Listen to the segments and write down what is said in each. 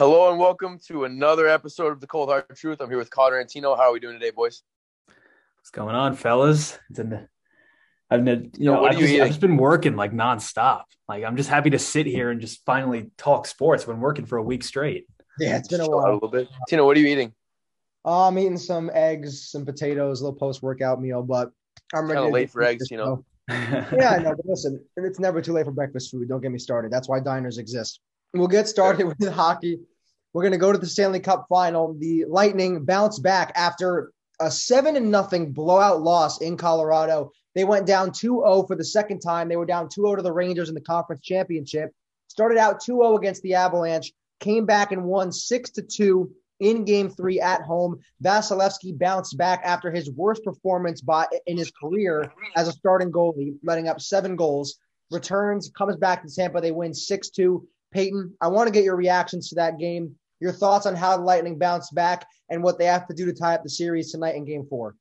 Hello and welcome to another episode of The Cold Hard Truth. I'm here with Kyle Tarantino. How are we doing today, boys? What's going on, fellas? I've just been working like nonstop. Like I'm just happy to sit here and just finally talk sports. I've been working for a week straight. Yeah, it's been a while. A little bit. Tino, what are you eating? I'm eating some eggs, some potatoes, a little post-workout meal, but I'm kind of late for eggs, you know. Yeah, I know. But listen, it's never too late for breakfast food. Don't get me started. That's why diners exist. We'll get started with hockey. We're going to go to the Stanley Cup final. The Lightning bounce back after a 7-0 blowout loss in Colorado. They went down 2-0 for the second time. They were down 2-0 to the Rangers in the conference championship. Started out 2-0 against the Avalanche. Came back and won 6-2 in Game 3 at home. Vasilevsky bounced back after his worst performance in his career as a starting goalie, letting up 7 goals. Returns, comes back to Tampa. They win 6-2. Peyton, I want to get your reactions to that game, your thoughts on how the Lightning bounced back and what they have to do to tie up the series tonight in Game 4.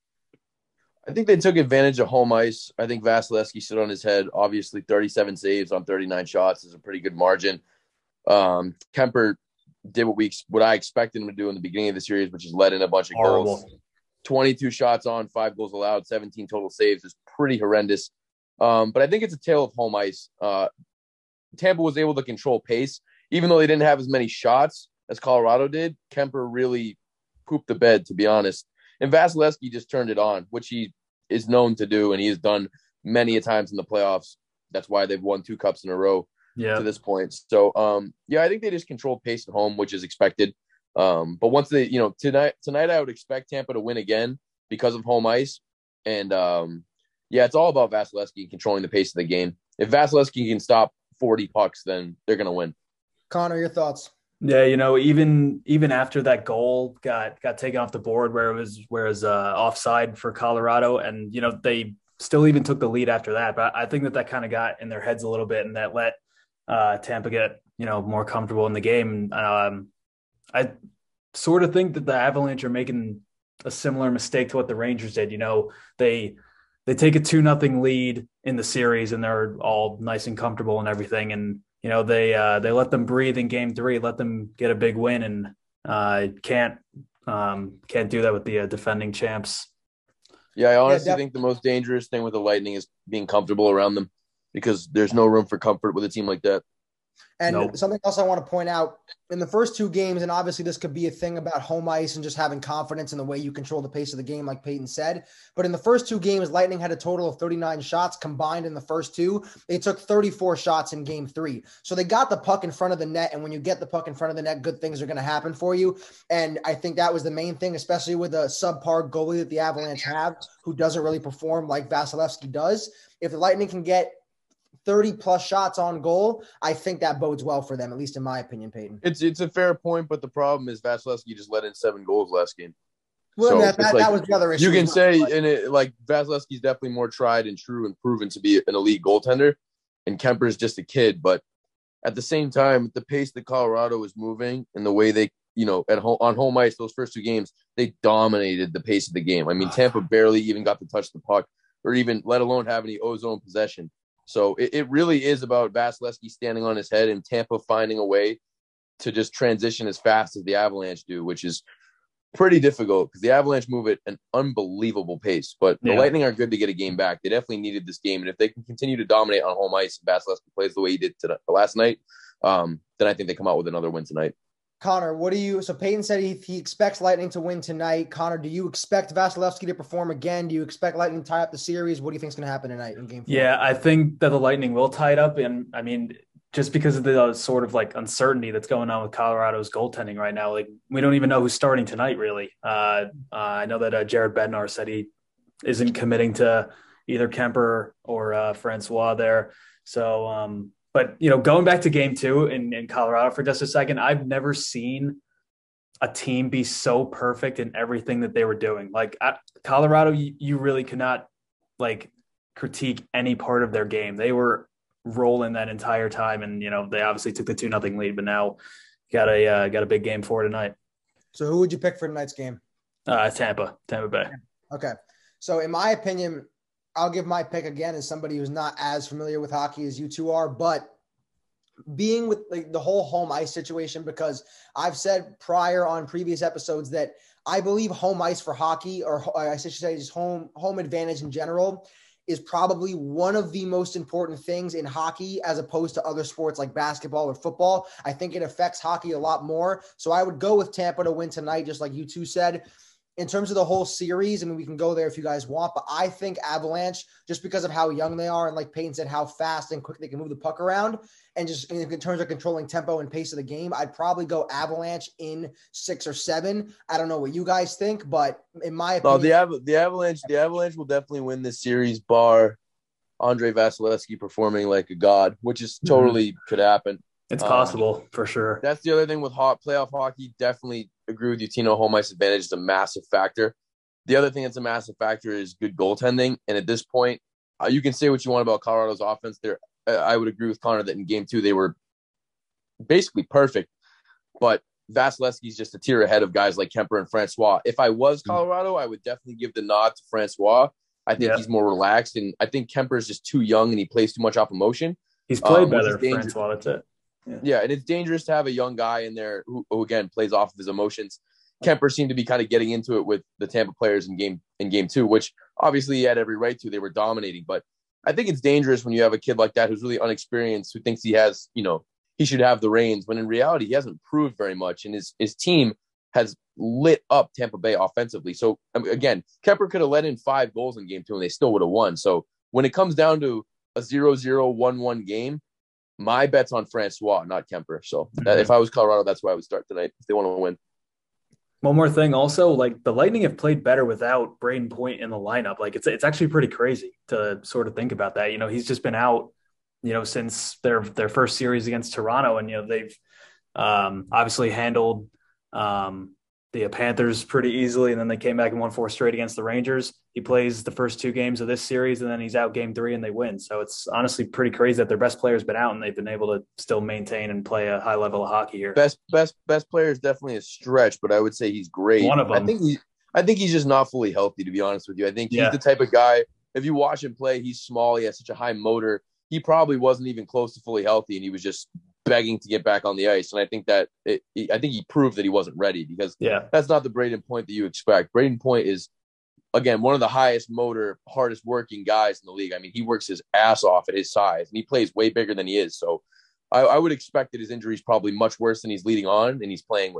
I think they took advantage of home ice. I think Vasilevsky stood on his head. Obviously, 37 saves on 39 shots is a pretty good margin. Kuemper did what I expected him to do in the beginning of the series, which is let in a bunch of goals. 22 shots on, 5 goals allowed, 17 total saves is pretty horrendous. But I think it's a tale of home ice. Tampa was able to control pace. Even though they didn't have as many shots as Colorado did, Kuemper really pooped the bed, to be honest. And Vasilevsky just turned it on, which he is known to do, and he has done many a times in the playoffs. That's why they've won 2 cups in a row to this point. So, I think they just controlled pace at home, which is expected. But once they, tonight I would expect Tampa to win again because of home ice. And, it's all about Vasilevsky controlling the pace of the game. If Vasilevsky can stop 40 pucks, then they're going to win. Connor, your thoughts? Yeah, even after that goal got taken off the board where it was offside for Colorado, and they still even took the lead after that. But I think that kind of got in their heads a little bit, and that let Tampa get more comfortable in the game. I sort of think that the Avalanche are making a similar mistake to what the Rangers did. They take a 2-0 lead in the series, and they're all nice and comfortable and everything. And, they let them breathe in Game 3, let them get a big win, and can't do that with the defending champs. Yeah, I honestly think the most dangerous thing with the Lightning is being comfortable around them, because there's no room for comfort with a team like that. And something else I want to point out, in the first 2 games, and obviously this could be a thing about home ice and just having confidence in the way you control the pace of the game, like Peyton said, but in the first 2 games, Lightning had a total of 39 shots combined in the first 2. They took 34 shots in Game 3. So they got the puck in front of the net, and when you get the puck in front of the net, good things are going to happen for you. And I think that was the main thing, especially with a subpar goalie that the Avalanche have, who doesn't really perform like Vasilevsky does. If the Lightning can get 30-plus shots on goal, I think that bodes well for them, at least in my opinion, Peyton. It's a fair point, but the problem is Vasilevsky just let in 7 goals last game. Well, so that was the other issue. You can say, Vasilevsky's definitely more tried and true and proven to be an elite goaltender, and Kuemper's just a kid. But at the same time, the pace that Colorado is moving and the way they, on home ice, those first 2 games, they dominated the pace of the game. I mean, Tampa barely even got to touch the puck, or even let alone have any ozone possession. So it really is about Vasilevsky standing on his head and Tampa finding a way to just transition as fast as the Avalanche do, which is pretty difficult because the Avalanche move at an unbelievable pace. But the Lightning are good to get a game back. They definitely needed this game. And if they can continue to dominate on home ice and Vasilevsky plays the way he did last night, then I think they come out with another win tonight. Connor, so Peyton said he expects Lightning to win tonight. Connor, do you expect Vasilevsky to perform again? Do you expect Lightning to tie up the series? What do you think is going to happen tonight in Game 4? Yeah, I think that the Lightning will tie it up. And, just because of the sort of, uncertainty that's going on with Colorado's goaltending right now, we don't even know who's starting tonight, really. I know that Jared Bednar said he isn't committing to either Kuemper or Francois there. So, but, going back to Game 2 in Colorado for just a second, I've never seen a team be so perfect in everything that they were doing. Colorado, you really could not, critique any part of their game. They were rolling that entire time, and, they obviously took the 2-0 lead, but now got a big game for tonight. So who would you pick for tonight's game? Tampa Bay. Okay. So in my opinion – I'll give my pick again as somebody who's not as familiar with hockey as you two are, but being with like the whole home ice situation, because I've said prior on previous episodes that I believe home ice for hockey, or I should say just home advantage in general, is probably one of the most important things in hockey as opposed to other sports like basketball or football. I think it affects hockey a lot more. So I would go with Tampa to win tonight, just like you two said. In terms of the whole series, I mean, we can go there if you guys want, but I think Avalanche, just because of how young they are and like Peyton said, how fast and quick they can move the puck around, and just in terms of controlling tempo and pace of the game, I'd probably go Avalanche in 6 or 7. I don't know what you guys think, but in my opinion, the Avalanche will definitely win this series, bar Andrei Vasilevsky performing like a god, which is totally could happen. It's possible for sure. That's the other thing with playoff hockey. Definitely agree with you, Tino. Home ice advantage is a massive factor. The other thing that's a massive factor is good goaltending. And at this point, you can say what you want about Colorado's offense. I would agree with Connor that in game 2 they were basically perfect. But Vasilevsky's just a tier ahead of guys like Kemper and Francois. If I was Colorado, I would definitely give the nod to Francois. I think he's more relaxed, and I think Kemper is just too young and he plays too much off emotion. He's played better, Francois. That's it. Yeah, and it's dangerous to have a young guy in there who again, plays off of his emotions. Kemper seemed to be kind of getting into it with the Tampa players in game two, which obviously he had every right to. They were dominating, but I think it's dangerous when you have a kid like that who's really unexperienced, who thinks he has, he should have the reins, when in reality he hasn't proved very much, and his team has lit up Tampa Bay offensively. So again, Kemper could have let in 5 goals in game 2 and they still would have won. So when it comes down to a 0-0, 1-1 game, my bet's on Francois, not Kemper. So if I was Colorado, that's where I would start tonight if they want to win. One more thing also, like the Lightning have played better without Brayden Point in the lineup. Like it's actually pretty crazy to sort of think about that. He's just been out, since their first series against Toronto, and they've obviously handled the Panthers pretty easily, and then they came back and won 4 straight against the Rangers. He plays the first 2 games of this series, and then he's out game 3 and they win. So it's honestly pretty crazy that their best player's been out and they've been able to still maintain and play a high level of hockey here. Best player is definitely a stretch, but I would say he's great. One of them. I think he's just not fully healthy, to be honest with you. I think he's the type of guy, if you watch him play, he's small. He has such a high motor. He probably wasn't even close to fully healthy, and he was just begging to get back on the ice. And I think that he proved that he wasn't ready, because that's not the Brayden Point that you expect. Brayden Point is, again, one of the highest motor, hardest working guys in the league. I mean, he works his ass off at his size, and he plays way bigger than he is. So I would expect that his injury is probably much worse than he's leading on, and he's playing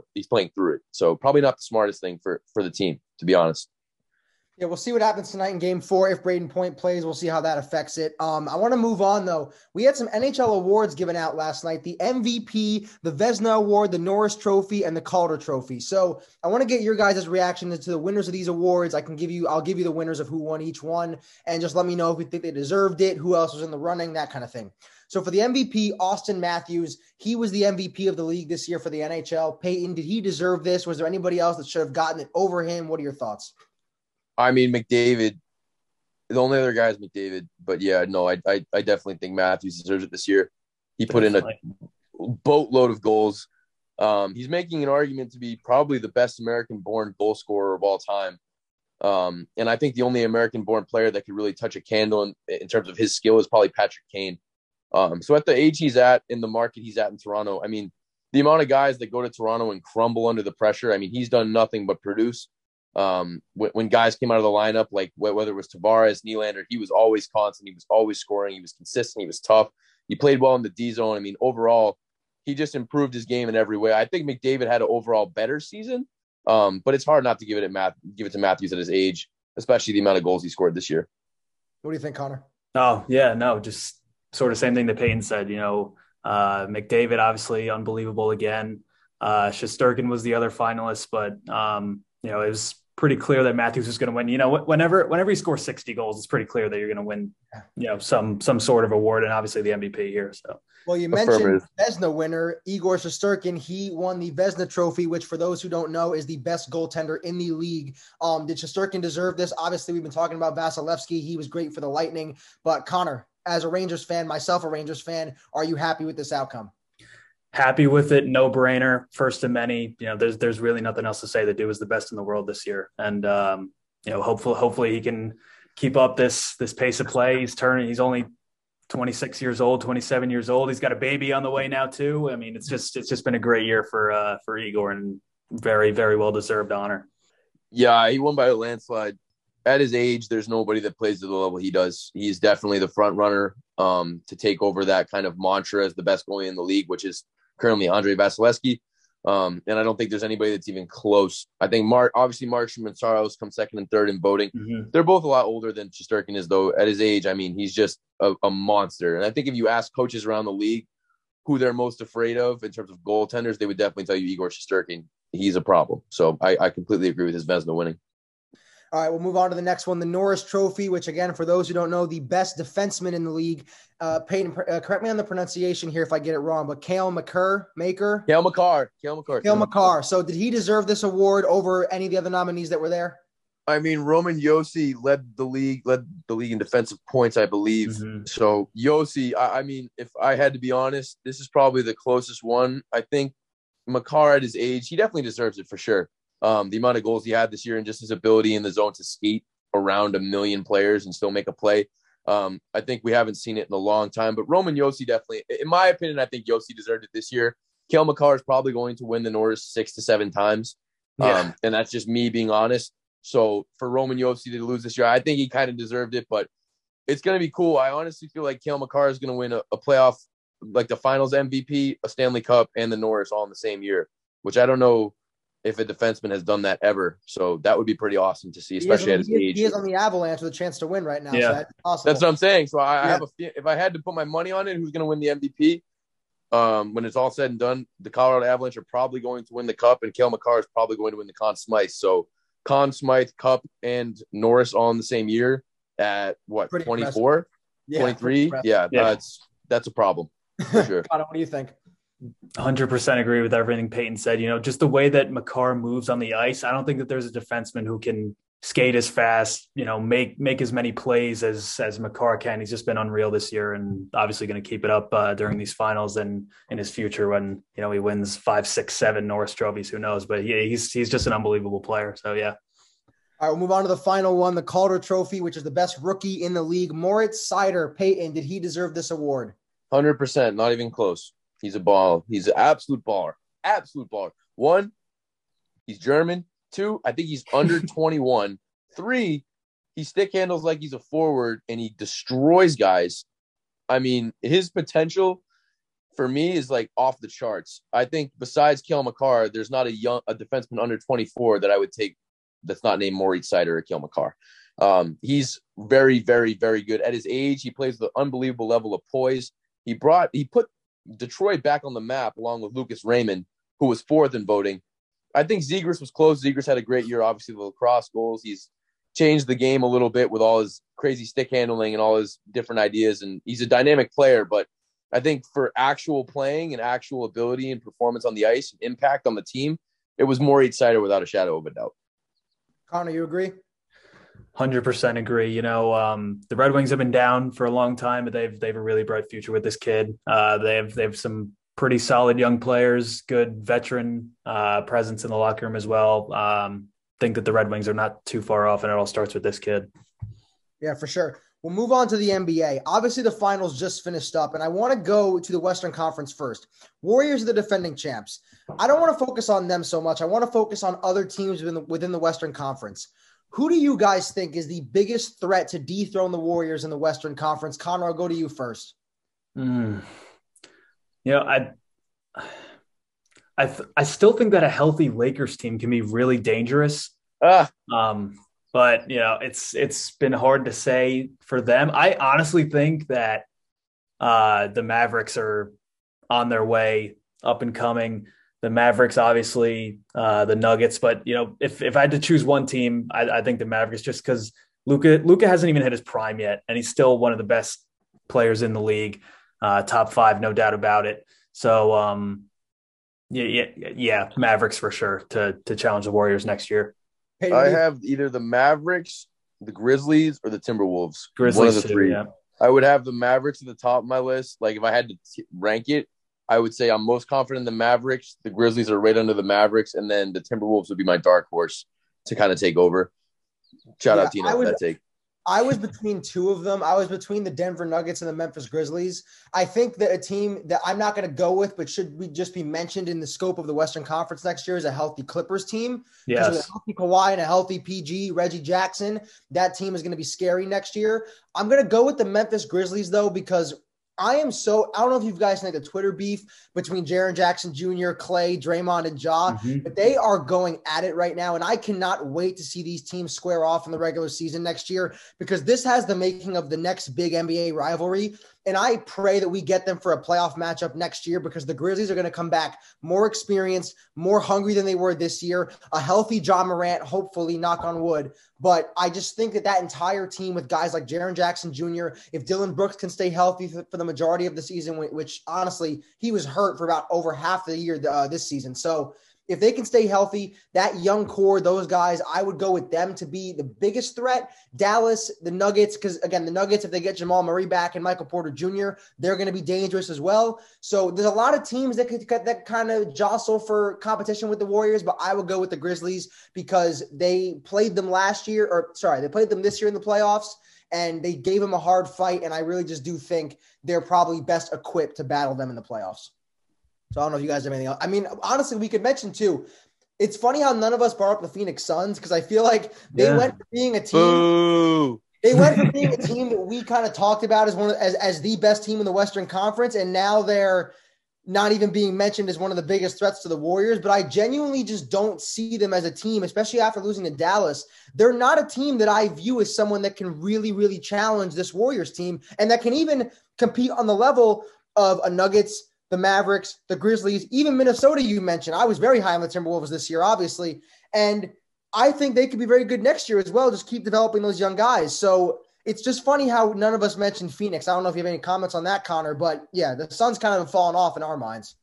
through it. So probably not the smartest thing for the team, to be honest. Yeah, we'll see what happens tonight in game 4. If Brayden Point plays, we'll see how that affects it. I want to move on, though. We had some NHL awards given out last night, the MVP, the Vezina Award, the Norris Trophy, and the Calder Trophy. So I want to get your guys' reaction to the winners of these awards. I'll give you the winners of who won each one, and just let me know if you think they deserved it, who else was in the running, that kind of thing. So for the MVP, Austin Matthews, he was the MVP of the league this year for the NHL. Peyton, did he deserve this? Was there anybody else that should have gotten it over him? What are your thoughts? I mean, McDavid, the only other guy is McDavid, but I definitely think Matthews deserves it this year. He put in a boatload of goals. He's making an argument to be probably the best American-born goal scorer of all time. And I think the only American-born player that could really touch a candle in terms of his skill is probably Patrick Kane. So at the age he's at, in the market he's at in Toronto, I mean, the amount of guys that go to Toronto and crumble under the pressure, I mean, he's done nothing but produce. When guys came out of the lineup, like whether it was Tavares, Nylander, he was always constant. He was always scoring. He was consistent. He was tough. He played well in the D zone. I mean, overall, he just improved his game in every way. I think McDavid had an overall better season, but it's hard not to give it to Matthews at his age, especially the amount of goals he scored this year. What do you think, Connor? Oh, yeah, no, just sort of same thing that Payton said. McDavid, obviously unbelievable again. Shesterkin was the other finalist, but it was pretty clear that Matthews was going to win. Whenever you score 60 goals, it's pretty clear that you're going to win, some sort of award, and obviously the MVP here. So, well, you mentioned Vezina winner Igor Shesterkin. He won the Vezina Trophy, which, for those who don't know, is the best goaltender in the league. Did Shesterkin deserve this? Obviously, we've been talking about Vasilevsky. He was great for the Lightning. But Connor, as a Rangers fan, myself a Rangers fan, are you happy with this outcome? Happy with it, no brainer, first of many. There's really nothing else to say. The dude was the best in the world this year, and hopefully he can keep up this pace of play. He's only 26 years old, 27 years old. He's got a baby on the way now too. I mean, it's just been a great year for Igor, and very, very well-deserved honor. Yeah, he won by a landslide. At his age, there's nobody that plays to the level he does. He's definitely the front runner to take over that kind of mantra as the best goalie in the league, which is currently Andrei Vasilevsky. And I don't think there's anybody that's even close. I think Markstrom and Saros come second and third in voting. Mm-hmm. They're both a lot older than Shesterkin is, though. At his age, I mean, he's just a monster. And I think if you ask coaches around the league who they're most afraid of in terms of goaltenders, they would definitely tell you Igor Shesterkin. He's a problem. So I completely agree with his Vezina winning. All right, we'll move on to the next one, the Norris Trophy, which, again, for those who don't know, the best defenseman in the league. Peyton, correct me on the pronunciation here if I get it wrong, but Cale Makar. So did he deserve this award over any of the other nominees that were there? I mean, Roman Josi led the league in defensive points, I believe. Mm-hmm. So Josi, I mean, if I had to be honest, this is probably the closest one. I think Makar at his age, he definitely deserves it for sure. The amount of goals he had this year and just his ability in the zone to skate around 1 million players and still make a play. I think we haven't seen it in a long time, but Roman Josi definitely, in my opinion, I think Josi deserved it this year. Cale Makar is probably going to win the Norris 6 to 7 times. And that's just me being honest. So for Roman Josi to lose this year, I think he kind of deserved it, but it's going to be cool. I honestly feel like Cale Makar is going to win a playoff, like the finals MVP, a Stanley Cup, and the Norris all in the same year, which I don't know if a defenseman has done that ever. So that would be pretty awesome to see, especially at his age. He is on the Avalanche with a chance to win right now. Yeah. So that's what I'm saying. So if I had to put my money on it, who's going to win the MVP? When it's all said and done, the Colorado Avalanche are probably going to win the Cup, and Cale Makar is probably going to win the Conn Smythe. So Conn Smythe, Cup, and Norris all in the same year at, what, 24? Yeah, 23? Yeah, that's a problem. For sure. Connor, what do you think? 100% agree with everything Peyton said. You know, just the way that Makar moves on the ice, I don't think that there's a defenseman who can skate as fast, you know, make as many plays as Makar can. He's just been unreal this year, and obviously going to keep it up during these finals and in his future when, you know, he wins 5, 6, 7 Norris trophies, who knows, but he's just an unbelievable player. So yeah. All right, we'll move on to the final one, the Calder Trophy, which is the best rookie in the league. Moritz Seider. Peyton, did he deserve this award? 100%, not even close. He's a ball. He's an absolute baller. Absolute baller. 1, he's German. 2, I think he's under 21. 3, he stick handles like he's a forward, and he destroys guys. I mean, his potential for me is like off the charts. I think besides Cale Makar, there's not a defenseman under 24 that I would take that's not named Moritz Seider or Cale Makar. He's very, very, very good. At his age, he plays with an unbelievable level of poise. He put Detroit back on the map, along with Lucas Raymond, who was 4th in voting. I think Zegras was close. Zegras had a great year, obviously, with lacrosse goals. He's changed the game a little bit with all his crazy stick handling and all his different ideas, and he's a dynamic player. But I think for actual playing and actual ability and performance on the ice and impact on the team, it was Moritz Seider without a shadow of a doubt. Connor, you agree? 100% agree. You know, the Red Wings have been down for a long time, but they've a really bright future with this kid. They have some pretty solid young players, good veteran presence in the locker room as well. Think that the Red Wings are not too far off, and it all starts with this kid. Yeah, for sure. We'll move on to the NBA. Obviously, the finals just finished up, and I want to go to the Western Conference first. Warriors are the defending champs. I don't want to focus on them so much. I want to focus on other teams within the Western Conference. Who do you guys think is the biggest threat to dethrone the Warriors in the Western Conference? Connor, I'll go to you first. You know, I still think that a healthy Lakers team can be really dangerous. But, you know, it's been hard to say for them. I honestly think that the Mavericks are on their way, up and coming. The Mavericks, obviously, the Nuggets. But, you know, if I had to choose one team, I think the Mavericks, just because Luka hasn't even hit his prime yet, and he's still one of the best players in the league, top 5, no doubt about it. So, yeah, Mavericks for sure to challenge the Warriors next year. I have either the Mavericks, the Grizzlies, or the Timberwolves. Grizzlies, one of the three. Yeah. I would have the Mavericks at the top of my list. Like, if I had to rank it, I would say I'm most confident in the Mavericks. The Grizzlies are right under the Mavericks, and then the Timberwolves would be my dark horse to kind of take over. Shout out Tino for that take. I was between two of them. I was between the Denver Nuggets and the Memphis Grizzlies. I think that a team that I'm not going to go with, but should just be mentioned in the scope of the Western Conference next year, is a healthy Clippers team. Yes. With a healthy Kawhi and a healthy PG, Reggie Jackson, that team is going to be scary next year. I'm going to go with the Memphis Grizzlies, though, because I don't know if you guys think the Twitter beef between Jaren Jackson Jr., Clay, Draymond, and Ja, but they are going at it right now, and I cannot wait to see these teams square off in the regular season next year, because this has the making of the next big NBA rivalry. And I pray that we get them for a playoff matchup next year, because the Grizzlies are going to come back more experienced, more hungry than they were this year. A healthy John Morant, hopefully, knock on wood. But I just think that that entire team with guys like Jaren Jackson Jr., if Dylan Brooks can stay healthy for the majority of the season, which honestly, he was hurt for about over half the year this season. So if they can stay healthy, that young core, those guys, I would go with them to be the biggest threat. Dallas, the Nuggets, because, again, the Nuggets, if they get Jamal Murray back and Michael Porter Jr., they're going to be dangerous as well. So there's a lot of teams that could that kind of jostle for competition with the Warriors, but I would go with the Grizzlies because they played them this year in the playoffs, and they gave them a hard fight, and I really just do think they're probably best equipped to battle them in the playoffs. So I don't know if you guys have anything else. I mean, honestly, we could mention too, it's funny how none of us brought up the Phoenix Suns, because I feel like they went from being a team. Boo. They went from being a team that we kind of talked about as as the best team in the Western Conference, and now they're not even being mentioned as one of the biggest threats to the Warriors. But I genuinely just don't see them as a team, especially after losing to Dallas. They're not a team that I view as someone that can really, really challenge this Warriors team, and that can even compete on the level of a Nuggets, the Mavericks, the Grizzlies, even Minnesota, you mentioned. I was very high on the Timberwolves this year, obviously. And I think they could be very good next year as well. Just keep developing those young guys. So it's just funny how none of us mentioned Phoenix. I don't know if you have any comments on that, Connor, but yeah, the Suns kind of fallen off in our minds.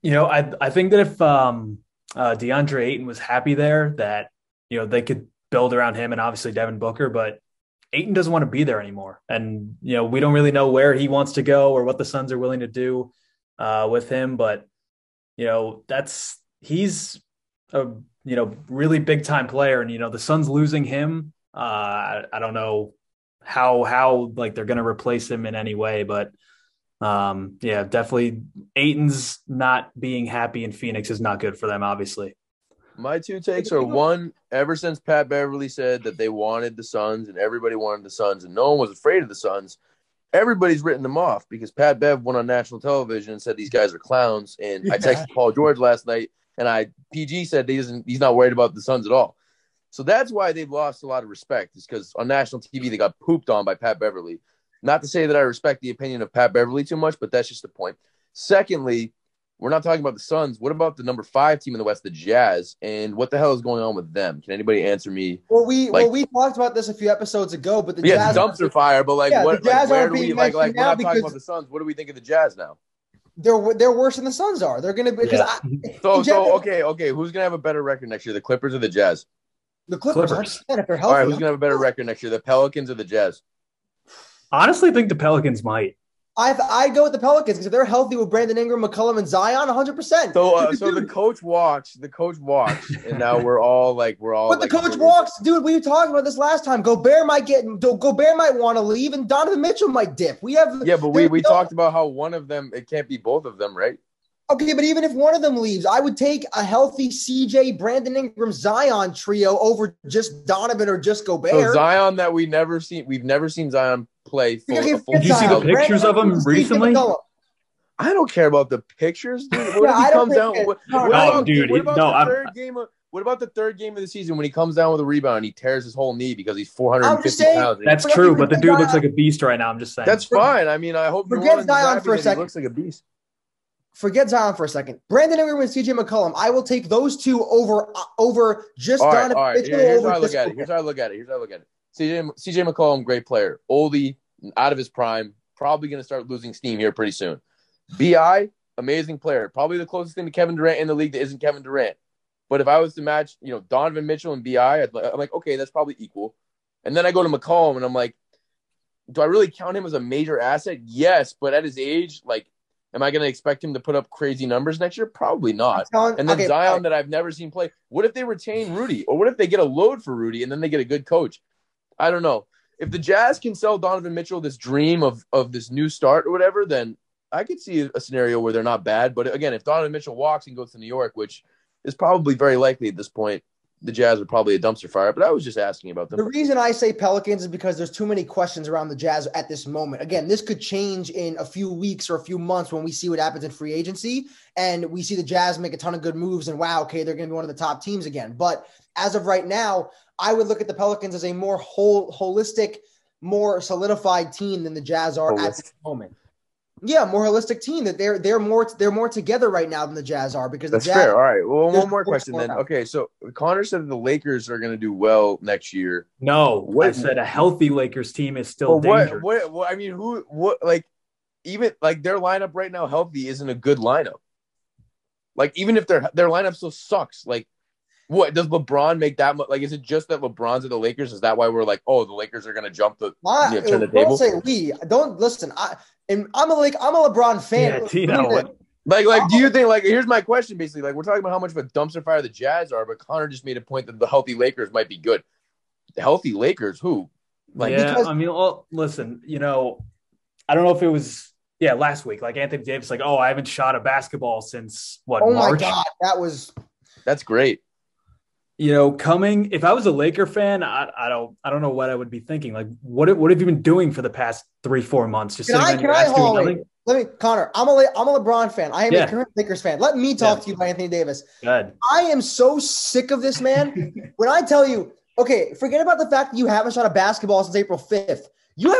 You know, I think that if DeAndre Ayton was happy there, that, you know, they could build around him and obviously Devin Booker, but Ayton doesn't want to be there anymore. And, you know, we don't really know where he wants to go or what the Suns are willing to do with him, but you know, he's a, you know, really big time player, and you know, the Suns losing him, I don't know how like they're going to replace him in any way, but yeah, definitely Ayton's not being happy in Phoenix is not good for them, obviously. My two takes are, one, ever since Pat Beverly said that they wanted the Suns and everybody wanted the Suns and no one was afraid of the Suns, everybody's written them off because Pat Bev went on national television and said these guys are clowns. And I texted Paul George last night, and PG said he's not worried about the Suns at all. So that's why they've lost a lot of respect, is because on national TV they got pooped on by Pat Beverly. Not to say that I respect the opinion of Pat Beverly too much, but that's just the point. Secondly, we're not talking about the Suns. What about the number 5 team in the West, the Jazz? And what the hell is going on with them? Can anybody answer me? Well, we talked about this a few episodes ago, but the Jazz dumpster fire. But what? Where do we like? We're not talking about the Suns. What do we think of the Jazz now? They're worse than the Suns are. They're going to be okay. Who's going to have a better record next year? The Clippers or the Jazz? The Clippers. If they're healthy. All right, who's going to have a better record next year? The Pelicans or the Jazz? Honestly, I think the Pelicans might. I go with the Pelicans because if they're healthy with Brandon Ingram, McCollum, and Zion, 100%. So the coach walks, and now we're all. But the coach walks, dude. We were talking about this last time. Gobert might want to leave, and Donovan Mitchell might dip. We talked about how one of them. It can't be both of them, right? Okay, but even if one of them leaves, I would take a healthy CJ, Brandon Ingram, Zion trio over just Donovan or just Gobert. So Zion that we've never seen Zion play. Did you see the pictures of him recently? I don't care about the pictures, dude. What about the third game of the season when he comes down with a rebound and he tears his whole knee because he's 450 pounds? That's true, but the dude looks like a beast right now. I'm just saying. That's fine. I mean, I hope forget Zion for a second. He looks like a beast. Forget Zion for a second. Brandon Ingram and CJ McCollum. I will take those two over just Donovan Mitchell. Here's how I look at it. CJ McCollum, great player. Oldie, out of his prime. Probably going to start losing steam here pretty soon. B.I., amazing player. Probably the closest thing to Kevin Durant in the league that isn't Kevin Durant. But if I was to match, you know, Donovan Mitchell and B.I., I'm like, okay, that's probably equal. And then I go to McCollum, and I'm like, do I really count him as a major asset? Yes, but at his age, like, am I going to expect him to put up crazy numbers next year? Probably not. Zion that I've never seen play. What if they retain Rudy? Or what if they get a load for Rudy and then they get a good coach? I don't know. if the Jazz can sell Donovan Mitchell this dream of this new start or whatever, then I could see a scenario where they're not bad. But again, if Donovan Mitchell walks and goes to New York, which is probably very likely at this point, the Jazz are probably a dumpster fire, but I was just asking about them. The reason I say Pelicans is because there's too many questions around the Jazz at this moment. Again, this could change in a few weeks or a few months when we see what happens in free agency and we see the Jazz make a ton of good moves and wow, okay, they're going to be one of the top teams again. But as of right now, I would look at the Pelicans as a more holistic, more solidified team than the Jazz are at this moment. Yeah, more holistic team that they're more together right now than the Jazz are because that's the Jazz, fair. All right, well, one more question then. Okay, so Connor said the Lakers are going to do well next year. No, I said a healthy Lakers team is still dangerous. What? I mean, even their lineup right now healthy isn't a good lineup. Like even if their lineup still sucks, like what does LeBron make that much? Like, is it just that LeBron's at the Lakers? Is that why we're like, oh, the Lakers are going to jump the turn the table? Don't say we. Don't listen. And I'm a LeBron fan. Yeah, Tino. Like, do you think, like, here's my question, basically. Like, we're talking about how much of a dumpster fire the Jazz are, but Connor just made a point that the healthy Lakers might be good. The healthy Lakers, who? Like, yeah, because, I mean, well, listen, you know, I don't know if it was, last week. Like, Anthony Davis, like, oh, I haven't shot a basketball since, March? Oh, my God, that's great. You know, if I was a Laker fan, I don't know what I would be thinking. Like, what have you been doing for the past 3-4 months? Just Connor, I'm a LeBron fan. I am a current Lakers fan. Let me talk to you about Anthony Davis. Good. I am so sick of this man. When I tell you, okay, forget about the fact that you haven't shot a basketball since April 5th. You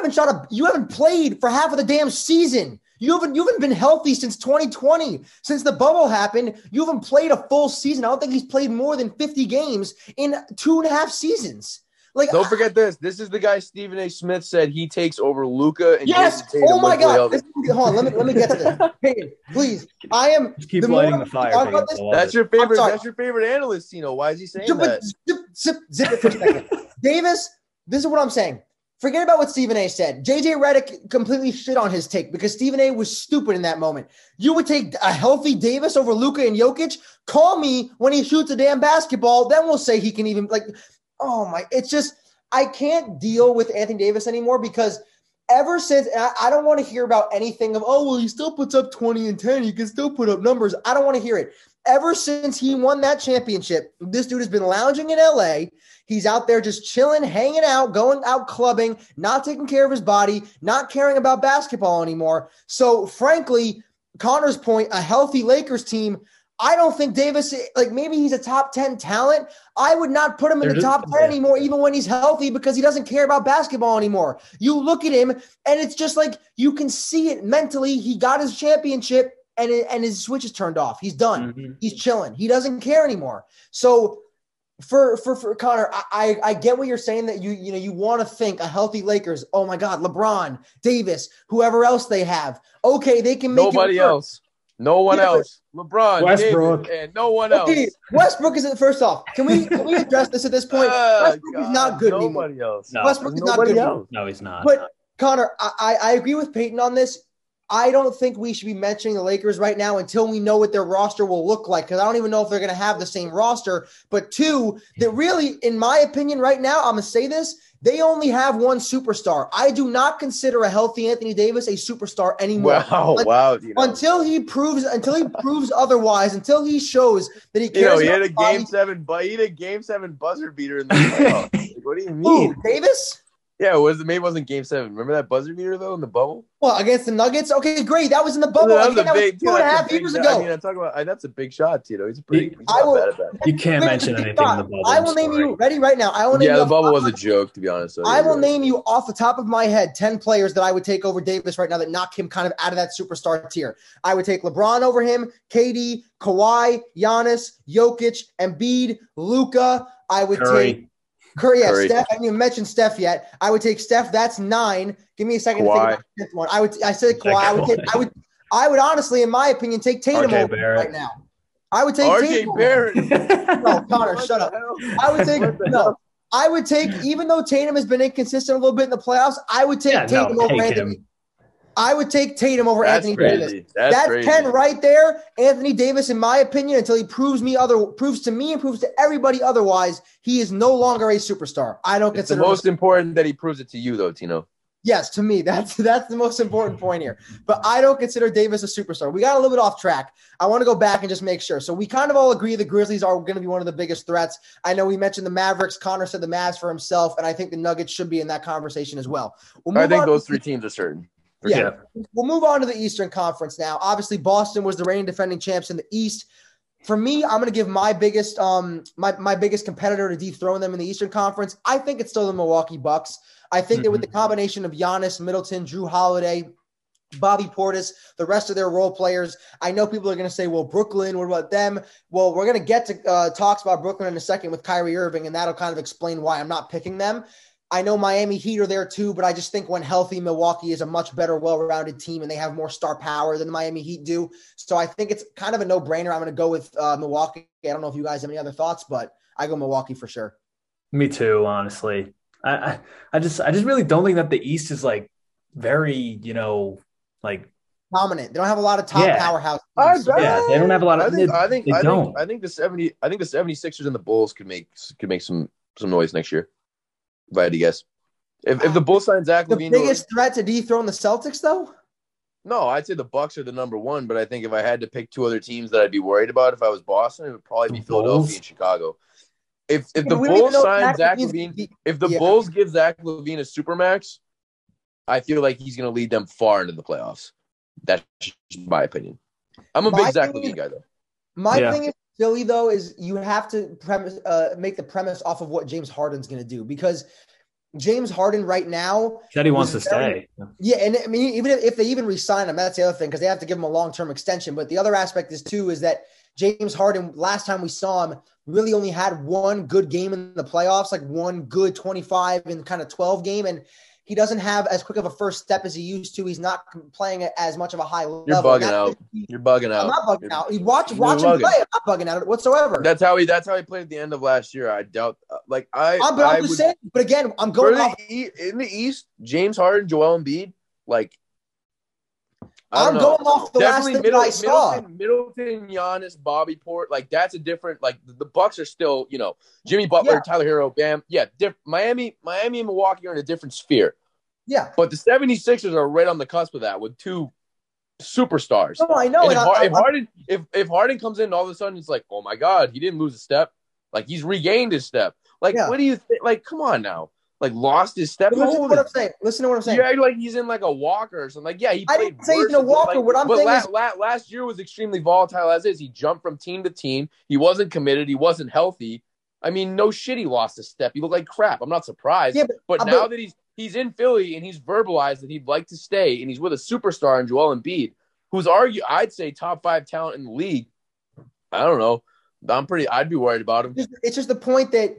haven't played for half of the damn season. You haven't been healthy since 2020. Since the bubble happened, you haven't played a full season. I don't think he's played more than 50 games in 2.5 seasons. Like, don't forget this. This is the guy Stephen A. Smith said he takes over Luka. And yes. Jayson Tatum. Oh my God. Hold on. Let me get to this. Hey, please. I am. Just keep lighting the fire. That's your favorite analyst. You know why is he saying that? Zip it for a second. Davis. This is what I'm saying. Forget about what Stephen A. said. J.J. Redick completely shit on his take because Stephen A. was stupid in that moment. You would take a healthy Davis over Luka and Jokic? Call me when he shoots a damn basketball. Then we'll say he can even it's just I can't deal with Anthony Davis anymore because ever since – I don't want to hear about anything of, oh, well, he still puts up 20 and 10. He can still put up numbers. I don't want to hear it. Ever since he won that championship, this dude has been lounging in L.A. He's out there just chilling, hanging out, going out clubbing, not taking care of his body, not caring about basketball anymore. So, frankly, Connor's point, a healthy Lakers team, I don't think Davis – like maybe he's a top 10 talent. I would not put him in the top 10 anymore even when he's healthy because he doesn't care about basketball anymore. You look at him, and it's just like you can see it mentally. He got his championship. And his switch is turned off. He's done. Mm-hmm. He's chilling. He doesn't care anymore. So for Connor, I get what you're saying that you know you want to think a healthy Lakers. Oh my God, LeBron, Davis, whoever else they have. Okay, they can make nobody else. No one else. LeBron, Westbrook, Davis, and no one else. Westbrook is first off. Can we address this at this point? Westbrook is not good anymore. Nobody else. No, Westbrook is not good anymore. No, he's not. But Connor, I agree with Peyton on this. I don't think we should be mentioning the Lakers right now until we know what their roster will look like because I don't even know if they're going to have the same roster. But two, that really, in my opinion right now, I'm going to say this, they only have one superstar. I do not consider a healthy Anthony Davis a superstar anymore. Wow, until he proves otherwise, until he shows that he cares. He had a game seven buzzer beater in the playoffs. Like, what do you mean? Ooh, Davis? Yeah, it wasn't game seven. Remember that buzzer beater, though, in the bubble? Well, against the Nuggets? Okay, great. That was in the bubble. That was, again, that was 2.5 years ago. I mean, I'm talking about that's a big shot, Tito. You can't mention anything in the bubble. I will name you. Ready right now. The bubble was a joke, to be honest. I will name you off the top of my head 10 players that I would take over Davis right now that knock him kind of out of that superstar tier. I would take LeBron over him, KD, Kawhi, Giannis, Jokic, Embiid, Luka. I would take Curry. Steph. I haven't even mentioned Steph yet. I would take Steph. That's 9. Give me a second to think about the 5th one. I said Kawhi. I would honestly, in my opinion, take Tatum over right now. I would take Tatum. RJ Barrett. No, Connor, shut up. I would take. Even though Tatum has been inconsistent a little bit in the playoffs, I would take Tatum over Anthony. I would take Tatum over Anthony Davis. That's 10 right there. Anthony Davis, in my opinion, until he proves to me and proves to everybody otherwise, he is no longer a superstar. I don't consider it. It's the most important that he proves it to you, though, Tino. Yes, to me. That's the most important point here. But I don't consider Davis a superstar. We got a little bit off track. I want to go back and just make sure. So we kind of all agree the Grizzlies are going to be one of the biggest threats. I know we mentioned the Mavericks. Connor said the Mavs for himself, and I think the Nuggets should be in that conversation as well. I think those three teams are certain. Yeah, we'll move on to the Eastern Conference now. Obviously, Boston was the reigning defending champs in the East. For me, I'm going to give my biggest my biggest competitor to dethrone them in the Eastern Conference. I think it's still the Milwaukee Bucks. I think that with the combination of Giannis, Middleton, Drew Holiday, Bobby Portis, the rest of their role players. I know people are going to say, well, Brooklyn, what about them? Well, we're going to get to talks about Brooklyn in a second with Kyrie Irving, and that'll kind of explain why I'm not picking them. I know Miami Heat are there too, but I just think when healthy, Milwaukee is a much better, well-rounded team, and they have more star power than the Miami Heat do. So I think it's kind of a no-brainer. I'm going to go with Milwaukee. I don't know if you guys have any other thoughts, but I go Milwaukee for sure. Me too, honestly. I just really don't think that the East is like very, dominant. They don't have a lot of top powerhouse teams. They don't have a lot of. I think the 76ers and the Bulls could make some noise next year. If I had to guess, if the Bulls sign Zach LaVine, the biggest threat to dethrone the Celtics, though. No, I'd say the Bucks are the number one, but I think if I had to pick two other teams that I'd be worried about if I was Boston, it would probably be Philadelphia and Chicago. If the Bulls sign Zach LaVine, if the Bulls give Zach LaVine a supermax, I feel like he's going to lead them far into the playoffs. That's my opinion. I'm a big Zach LaVine guy, though. My thing is Philly, though, is you have to make the premise off of what James Harden's going to do, because James Harden right now said he wants to stay. Yeah, and I mean, even if they even re-sign him, that's the other thing, because they have to give him a long-term extension. But the other aspect is too is that James Harden, last time we saw him, really only had one good game in the playoffs, like one good 25 and kind of 12 game. And he doesn't have as quick of a first step as he used to. He's not playing at as much of a high level. You're bugging out. I'm not bugging out. Watch him play. I'm not bugging out whatsoever. That's how he played at the end of last year. I doubt – like I – But I'm just saying – but again, I'm going off. In the East, James Harden, Joel Embiid, like – I'm going off the Definitely last thing I saw. Middleton, Giannis, Bobby Port, like that's a different. Like the Bucks are still, Jimmy Butler, Tyler Hero, Bam. Yeah, Miami and Milwaukee are in a different sphere. Yeah, but the 76ers are right on the cusp of that with two superstars. No, I know. And if Harden comes in, and all of a sudden it's like, oh my God, he didn't lose a step. Like he's regained his step. Like what do you think? Like come on now. Like lost his step. Listen to what I'm saying. Yeah, like he's in like a walker or something. Like yeah, he. I didn't say he's in a walker. Like, what I'm saying is last year was extremely volatile as is. He jumped from team to team. He wasn't committed. He wasn't healthy. I mean, no shit. He lost his step. He looked like crap. I'm not surprised. Yeah, but now that he's in Philly and he's verbalized that he'd like to stay and he's with a superstar in Joel Embiid, who's I'd say top 5 talent in the league. I don't know. I'd be worried about him. It's just the point that.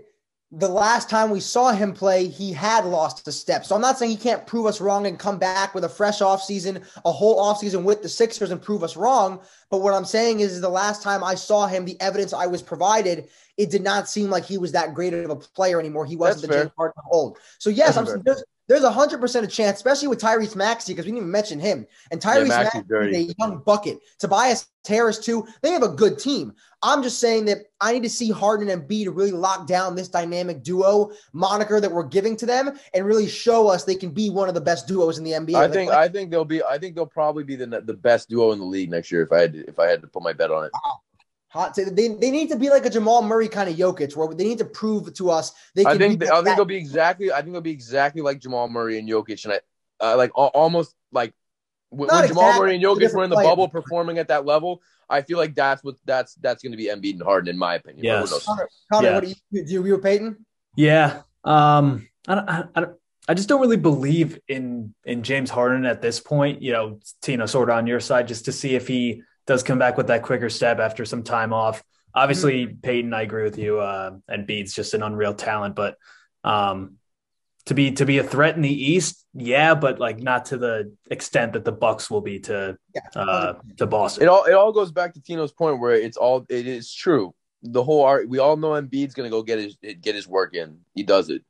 The last time we saw him play, he had lost a step. So I'm not saying he can't prove us wrong and come back with a fresh offseason, a whole offseason with the Sixers and prove us wrong. But what I'm saying is the last time I saw him, the evidence I was provided, it did not seem like he was that great of a player anymore. He wasn't the James Harden of old. So yes, there's 100% a chance, especially with Tyrese Maxey, because we didn't even mention him. And Tyrese Maxey is a young bucket. Tobias Harris, too. They have a good team. I'm just saying that I need to see Harden and Embiid to really lock down this dynamic duo moniker that we're giving to them and really show us they can be one of the best duos in the NBA. I think they'll probably be the best duo in the league next year if I had to put my bet on it. Wow. They need to be like a Jamal Murray kind of Jokic, where they need to prove to us they can. I think they'll be exactly like Jamal Murray and Jokic, and I like almost like when Jamal Murray and Jokic were in the bubble performing at that level. I feel like that's going to be Embiid and Harden in my opinion. Yes. Connor, what do you agree with Peyton? Yeah, I just don't really believe in James Harden at this point. Tino, sort of on your side, just to see if he does come back with that quicker step after some time off. Obviously, Peyton, I agree with you. And Bede's just an unreal talent, but to be a threat in the East, yeah, but like not to the extent that the Bucks will be to Boston. It all goes back to Tino's point where it is true. The whole art, we all know Embiid's going to go get his work in. He does it.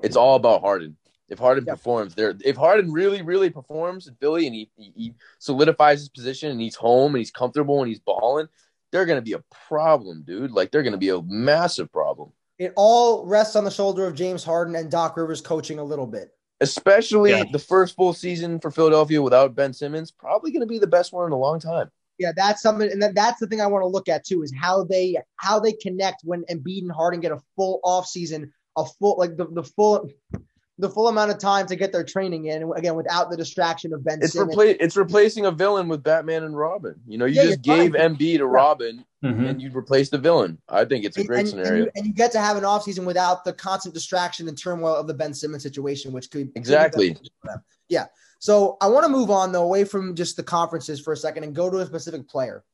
It's all about Harden. If Harden performs there, if Harden really, really performs in Philly and he solidifies his position and he's home and he's comfortable and he's balling, they're going to be a problem, dude. Like, they're going to be a massive problem. It all rests on the shoulder of James Harden and Doc Rivers coaching a little bit. Especially the first full season for Philadelphia without Ben Simmons, probably going to be the best one in a long time. Yeah, that's something, and that's the thing I want to look at too, is how they connect when Embiid and Harden get a full offseason, a full like the full amount of time to get their training in, and again, without the distraction of Ben Simmons. It's replacing a villain with Batman and Robin. You know, you just gave Embiid to Robin, and you'd replace the villain. I think it's a great scenario. And you get to have an offseason without the constant distraction and turmoil of the Ben Simmons situation, which could exactly. Yeah. So I want to move on, though, away from just the conferences for a second and go to a specific player.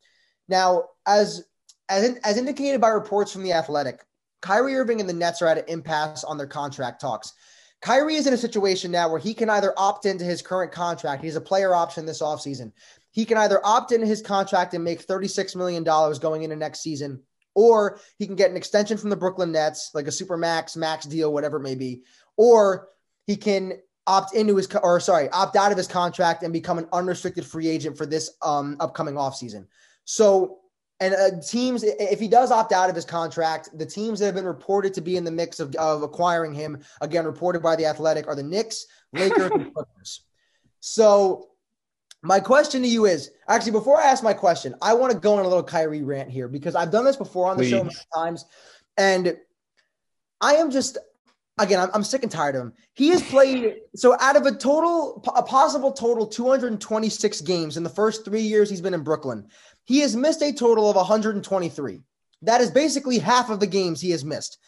Now, as indicated by reports from The Athletic, Kyrie Irving and the Nets are at an impasse on their contract talks. Kyrie is in a situation now where he can either opt into his current contract. He's a player option this offseason. He can either opt into his contract and make $36 million going into next season, or he can get an extension from the Brooklyn Nets, like a super max deal, whatever it may be, or he can opt out of his contract and become an unrestricted free agent for this upcoming offseason. So, and teams, if he does opt out of his contract, the teams that have been reported to be in the mix of acquiring him, again, reported by The Athletic, are the Knicks, Lakers, and Clippers. So my question to you is, actually, before I ask my question, I want to go on a little Kyrie rant here, because I've done this before on the show many times, and I am just, again, I'm sick and tired of him. He has played, so out of a possible total 226 games in the first 3 years he's been in Brooklyn, he has missed a total of 123. That is basically half of the games he has missed.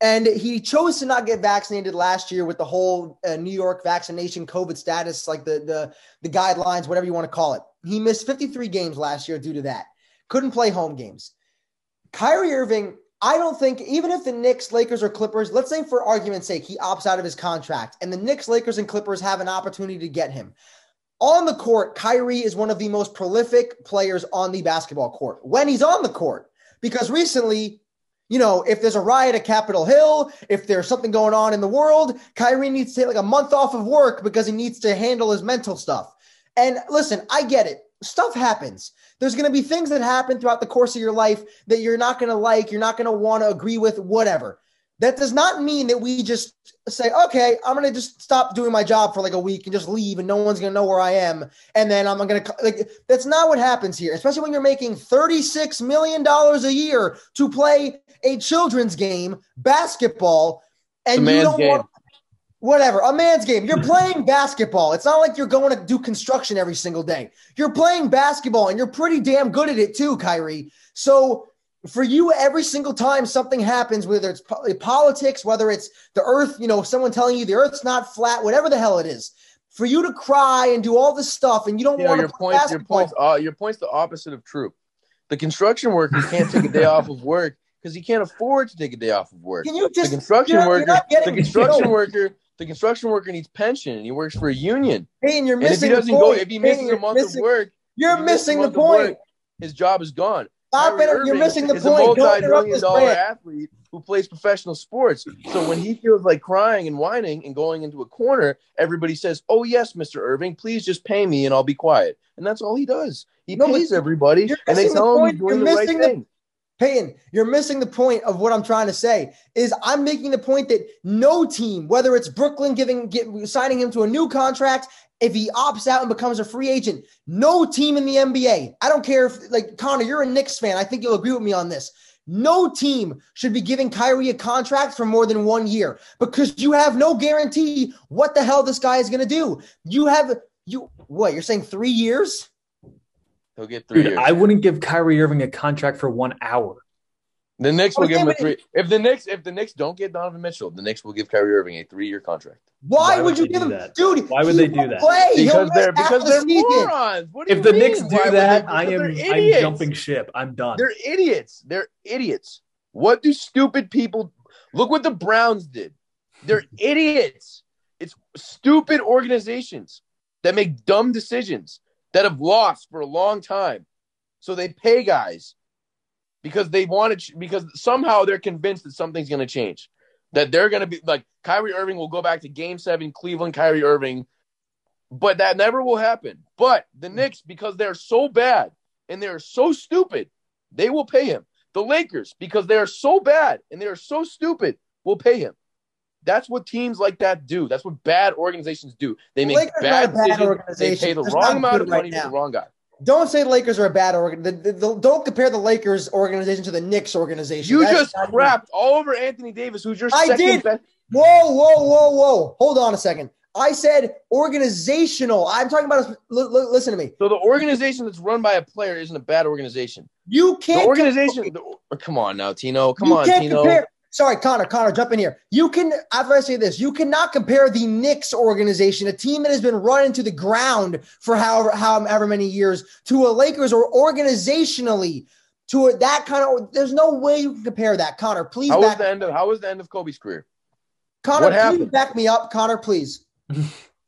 And he chose to not get vaccinated last year with the whole New York vaccination COVID status, like the guidelines, whatever you want to call it. He missed 53 games last year due to that. Couldn't play home games. Kyrie Irving, I don't think, even if the Knicks, Lakers, or Clippers, let's say for argument's sake, he opts out of his contract, and the Knicks, Lakers, and Clippers have an opportunity to get him. On the court, Kyrie is one of the most prolific players on the basketball court when he's on the court, because recently, you know, if there's a riot at Capitol Hill, if there's something going on in the world, Kyrie needs to take like a month off of work because he needs to handle his mental stuff. And listen, I get it. Stuff happens. There's going to be things that happen throughout the course of your life that you're not going to like, you're not going to want to agree with, whatever. That does not mean that we just say, okay, I'm going to just stop doing my job for like a week and just leave and no one's going to know where I am. And then I'm going to, like, that's not what happens here, especially when you're making $36 million a year to play a children's game, basketball, and you don't want whatever, a man's game. You're playing basketball. It's not like you're going to do construction every single day. You're playing basketball and you're pretty damn good at it too, Kyrie. So for you, every single time something happens, whether it's politics, whether it's the earth, you know, someone telling you the earth's not flat, whatever the hell it is, for you to cry and do all this stuff and you don't want to play basketball. Your point's the opposite of true. The construction worker can't take a day off of work because he can't afford to take a day off of work. Can you just, the construction worker needs pension and he works for a union. Hey, and you're missing the point. If he misses a month of work, you're missing the point. His job is gone. Stop it! You're missing the point. Don't interrupt this man. He's a multi-billion-dollar athlete who plays professional sports. So when he feels like crying and whining and going into a corner, everybody says, "Oh yes, Mr. Irving, please just pay me and I'll be quiet." And that's all he does. He pays everybody, and they tell him he's doing the right thing. Payton, you're missing the point of what I'm trying to say. Is I'm making the point that no team, whether it's Brooklyn signing him to a new contract, if he opts out and becomes a free agent, no team in the NBA, I don't care if, like, Connor, you're a Knicks fan. I think you'll agree with me on this. No team should be giving Kyrie a contract for more than 1 year because you have no guarantee what the hell this guy is going to do. You're saying 3 years? He'll get 3 years. I wouldn't give Kyrie Irving a contract for 1 hour. The Knicks will give him a 3. If the Knicks don't get Donovan Mitchell, the Knicks will give Kyrie Irving a 3-year contract. Why would you give him that, dude? Why would they do that? Because they're morons. What do you mean? If the Knicks do that, I'm jumping ship. I'm done. They're idiots. What do stupid people? Look what the Browns did. They're idiots. It's stupid organizations that make dumb decisions that have lost for a long time. So they pay guys because they want to, because somehow they're convinced that something's going to change. that they're going to be like Kyrie Irving will go back to Game 7, Cleveland, Kyrie Irving. But that never will happen. But the Knicks, because they're so bad and they're so stupid, they will pay him. The Lakers, because they are so bad and they are so stupid, will pay him. That's what teams like that do. That's what bad organizations do. They make bad decisions. They pay the wrong amount of money to the wrong guy. Don't say Lakers are a bad organization. Don't compare the Lakers organization to the Knicks organization. You just crapped all over Anthony Davis, who's your second best. Whoa. Hold on a second. I said organizational. I'm talking about – listen to me. So the organization that's run by a player isn't a bad organization. You can't – come on now, Tino. Compare. Sorry, Connor, jump in here. You can – after I say this, you cannot compare the Knicks organization, a team that has been run into the ground for however many years, to a Lakers or organizationally to that kind of – there's no way you can compare that. Connor, please how was the end of Kobe's career? Connor, what happened? Please back me up. Connor, please.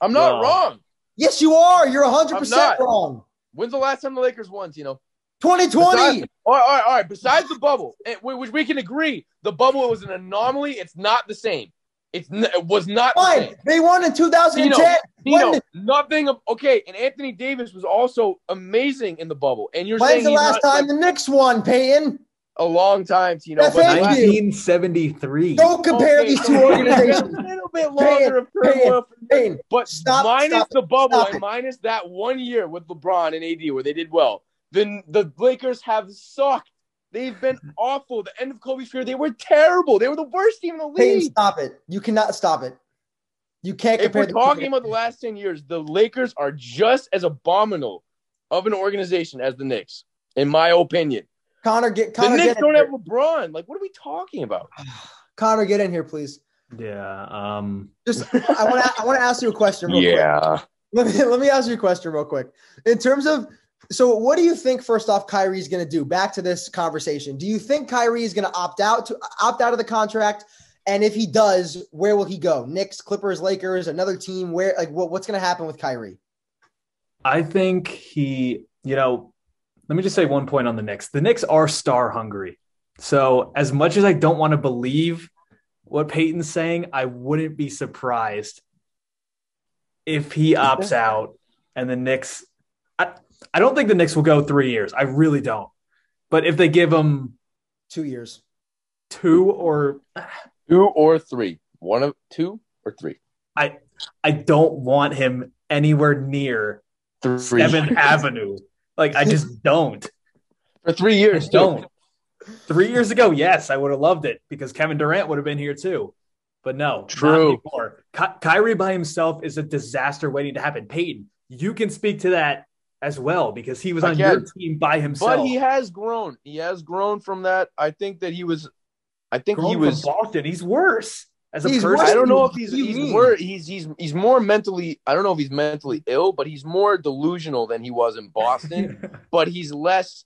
I'm not wrong. Yes, you are. You're 100% wrong. When's the last time the Lakers won, Tino? 2020. All right. Besides the bubble, which we can agree, the bubble was an anomaly. It's not the same. It was not the same. They won in 2010. Tino, nothing. Okay, and Anthony Davis was also amazing in the bubble. And you're saying the last time the Knicks won, Peyton? A long time, Tino. 1973. Don't compare these two organizations. A little bit longer of turmoil. But minus the bubble and minus that 1 year with LeBron and AD where they did well, then the Lakers have sucked. They've been awful. The end of Kobe's career, they were terrible. They were the worst team in the league. Peyton, stop it. You cannot stop it. You can't compare. If we're talking about the last 10 years, the Lakers are just as abominable of an organization as the Knicks, in my opinion. Connor, the Knicks don't have LeBron. Like, what are we talking about? Connor, get in here, please. Yeah. I want to ask you a question real quick. Let me ask you a question real quick. In terms of – so what do you think, first off, Kyrie's going to do? Back to this conversation. Do you think Kyrie is going to opt out of the contract? And if he does, where will he go? Knicks, Clippers, Lakers, another team? Where? Like, what's going to happen with Kyrie? I think he – let me just say one point on the Knicks. The Knicks are star hungry. So as much as I don't want to believe what Peyton's saying, I wouldn't be surprised if he opts out and the Knicks – I don't think the Knicks will go 3 years. I really don't. But if they give him – 2 years. Two or three. One of two or three. I don't want him anywhere near 7th Avenue. Like, I just don't. For 3 years, don't. 3 years ago, yes, I would have loved it because Kevin Durant would have been here too. But no, true. Kyrie by himself is a disaster waiting to happen. Peyton, you can speak to that as well because he was your team by himself. But he has grown. He has grown from that. I think that he was – from Boston. He's worse as a person. I don't know if he's worse. He's more mentally. I don't know if he's mentally ill, but he's more delusional than he was in Boston. But he's less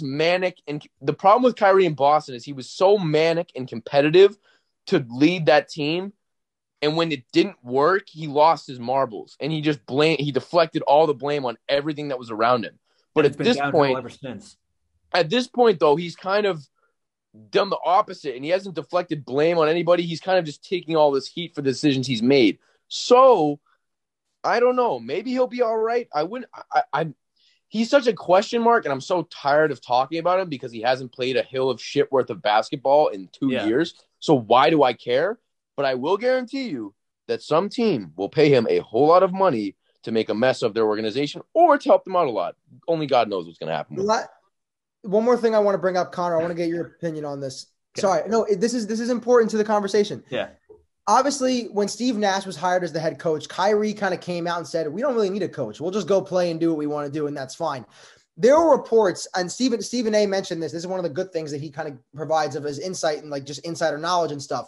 manic. And the problem with Kyrie in Boston is he was so manic and competitive to lead that team, and when it didn't work, he lost his marbles and he just he deflected all the blame on everything that was around him. But at this point, ever since. At this point, though, he's kind of done the opposite, and he hasn't deflected blame on anybody. He's kind of just taking all this heat for the decisions he's made. So I don't know. Maybe he'll be all right. He's such a question mark, and I'm so tired of talking about him because he hasn't played a hill of shit worth of basketball in 2 years. So why do I care? But I will guarantee you that some team will pay him a whole lot of money to make a mess of their organization or to help them out a lot. Only God knows what's going to happen. One more thing I want to bring up, Connor. I want to get your opinion on this. Okay. Sorry. No, this is important to the conversation. Yeah. Obviously, when Steve Nash was hired as the head coach, Kyrie kind of came out and said, we don't really need a coach. We'll just go play and do what we want to do, and that's fine. There were reports, and Stephen A. mentioned this. This is one of the good things that he kind of provides of his insight and like just insider knowledge and stuff.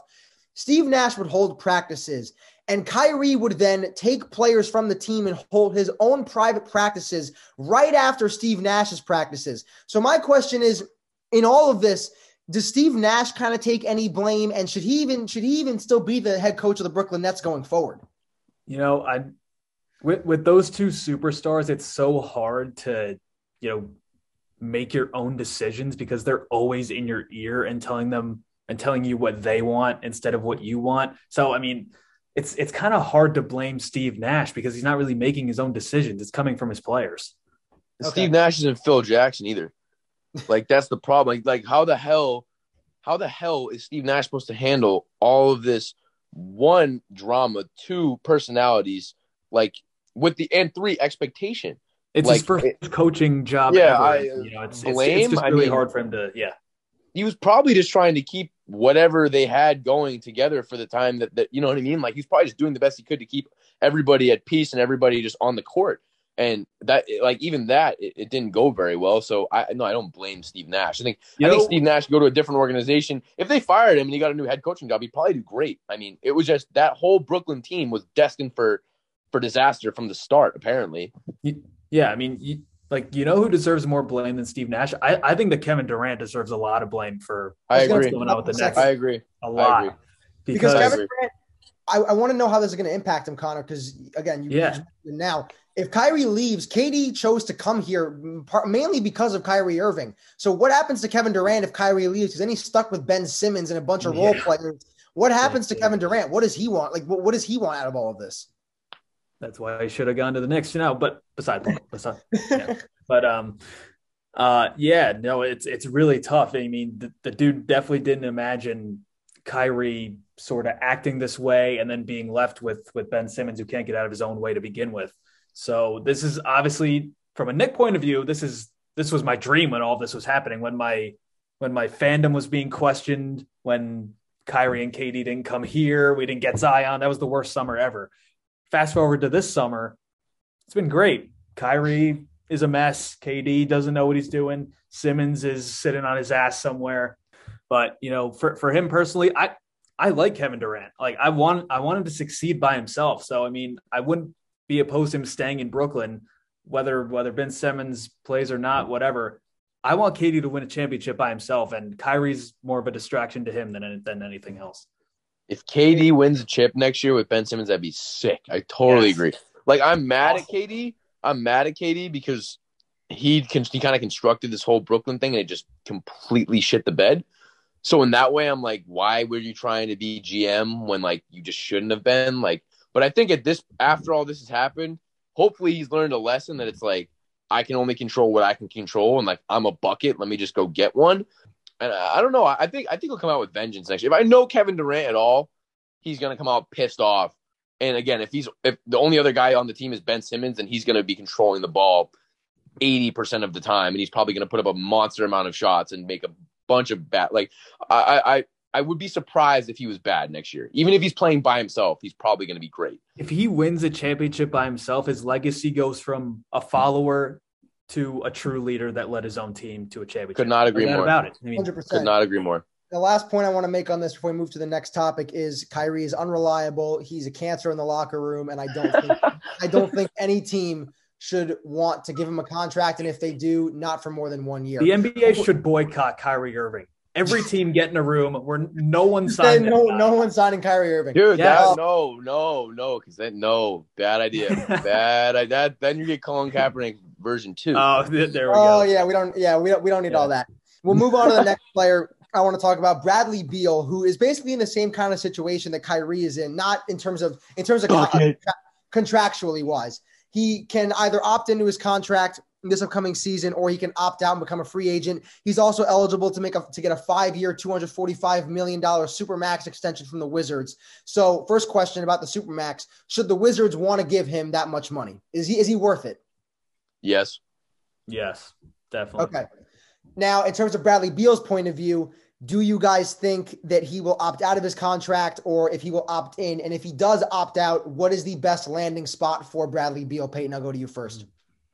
Steve Nash would hold practices, and Kyrie would then take players from the team and hold his own private practices right after Steve Nash's practices. So my question is, in all of this, does Steve Nash kind of take any blame, and should he even still be the head coach of the Brooklyn Nets going forward? With those two superstars, it's so hard to, make your own decisions because they're always in your ear and telling them and telling you what they want instead of what you want. So, I mean, it's kind of hard to blame Steve Nash because he's not really making his own decisions. It's coming from his players. Okay. Steve Nash isn't Phil Jackson either. Like, that's the problem. Like how the hell is Steve Nash supposed to handle all of this? One, drama, two, personalities, like with the, and three, expectation. It's like, his first coaching job. Yeah, ever. It's just really hard for him to. Yeah, he was probably just trying to keep whatever they had going together for the time that you know what I mean. Like, he's probably just doing the best he could to keep everybody at peace and everybody just on the court. And that, like, even that, it didn't go very well. So I don't blame Steve Nash. I think Steve Nash go to a different organization. If they fired him and he got a new head coaching job, he'd probably do great. I mean, it was just that whole Brooklyn team was destined for disaster from the start, apparently. Yeah, I mean, who deserves more blame than Steve Nash? I think that Kevin Durant deserves a lot of blame for what's going on with the Nets. I agree. A lot. I agree. Because Kevin Durant, I want to know how this is going to impact him, Connor, because, again, now – if Kyrie leaves, KD chose to come here mainly because of Kyrie Irving. So what happens to Kevin Durant if Kyrie leaves? Because then he's stuck with Ben Simmons and a bunch of role players. What happens to Kevin Durant? What does he want? Like, what does he want out of all of this? That's why I should have gone to the Knicks, but besides. Yeah. But, it's really tough. I mean, the dude definitely didn't imagine Kyrie sort of acting this way and then being left with Ben Simmons, who can't get out of his own way to begin with. So this is obviously, from a Knick point of view, this was my dream when all this was happening, when my fandom was being questioned, when Kyrie and KD didn't come here, we didn't get Zion. That was the worst summer ever. Fast forward to this summer, it's been great. Kyrie is a mess. KD doesn't know what he's doing. Simmons is sitting on his ass somewhere. But, for him personally, I like Kevin Durant. Like, I want him to succeed by himself. So, I mean, I wouldn't be opposed to him staying in Brooklyn, whether Ben Simmons plays or not, whatever. I want KD to win a championship by himself, and Kyrie's more of a distraction to him than anything else. If KD wins a chip next year with Ben Simmons, that'd be sick. I totally agree. Like, I'm mad at KD because he kind of constructed this whole Brooklyn thing and it just completely shit the bed. So in that way, I'm like, why were you trying to be GM when, like, you just shouldn't have been? Like, but I think after all this has happened, hopefully he's learned a lesson that it's like, I can only control what I can control. And, like, I'm a bucket. Let me just go get one. And I don't know. I think he'll come out with vengeance next year. If I know Kevin Durant at all, he's going to come out pissed off. And again, if the only other guy on the team is Ben Simmons, then he's going to be controlling the ball 80% of the time. And he's probably going to put up a monster amount of shots and make a bunch of bad. Like, I would be surprised if he was bad next year. Even if he's playing by himself, he's probably going to be great. If he wins a championship by himself, his legacy goes from a follower to a true leader that led his own team to a championship. Could not agree more about it. I mean, 100%. Could not agree more. The last point I want to make on this before we move to the next topic is Kyrie is unreliable. He's a cancer in the locker room, and I don't think any team should want to give him a contract, and if they do, not for more than 1 year. The NBA should boycott Kyrie Irving. Every team get in a room where no one signed. No one signing Kyrie Irving. Dude, no, because then bad idea. Then you get Colin Kaepernick version 2. Oh, there we go. Oh yeah, we don't need all that. We'll move on to the next player. I want to talk about Bradley Beal, who is basically in the same kind of situation that Kyrie is in, not in terms of contractually wise. He can either opt into his contract this upcoming season, or he can opt out and become a free agent. He's also eligible to get a 5-year, $245 million Supermax extension from the Wizards. So first question about the Supermax, should the Wizards want to give him that much money? Is he worth it? Yes, definitely. Okay. Now, in terms of Bradley Beal's point of view, do you guys think that he will opt out of his contract or if he will opt in? And if he does opt out, what is the best landing spot for Bradley Beal? Peyton, I'll go to you first.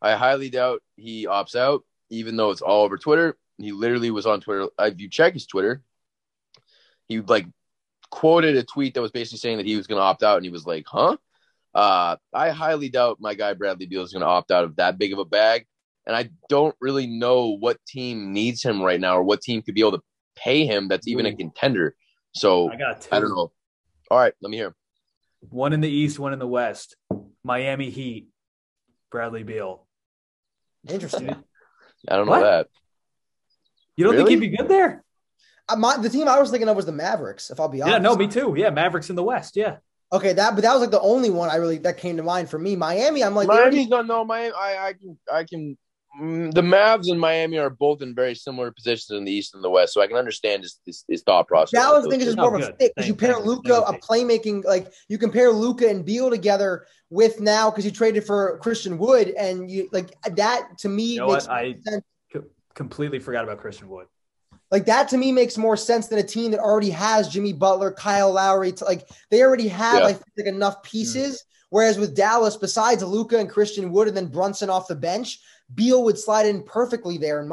I highly doubt he opts out, even though it's all over Twitter. He literally was on Twitter. If you check his Twitter, he like quoted a tweet that was basically saying that he was going to opt out, and he was like, huh? I highly doubt my guy Bradley Beal is going to opt out of that big of a bag, and I don't really know what team needs him right now or what team could be able to pay him that's even a contender. So I don't know. All right, let me hear. One in the East, one in the West. Miami Heat, Bradley Beal. Interesting. I don't know that. You don't think he'd be good there? The team I was thinking of was the Mavericks, if I'll be honest. Yeah, no, me too. Yeah, Mavericks in the West, yeah. Okay, that was like the only one that came to mind for me. Miami, I'm like Miami's not no Miami. I can. The Mavs and Miami are both in very similar positions in the East and the West, so I can understand his thought process. Dallas, I think, is just more of a fit because you pair Luka, a playmaking, like you compare Luka and Beal together with now because you traded for Christian Wood, and you like that to me. You know makes what? I sense. Completely forgot about Christian Wood. Like that to me makes more sense than a team that already has Jimmy Butler, Kyle Lowry. They already have like enough pieces. Whereas with Dallas, besides Luka and Christian Wood, and then Brunson off the bench, Beal would slide in perfectly there. And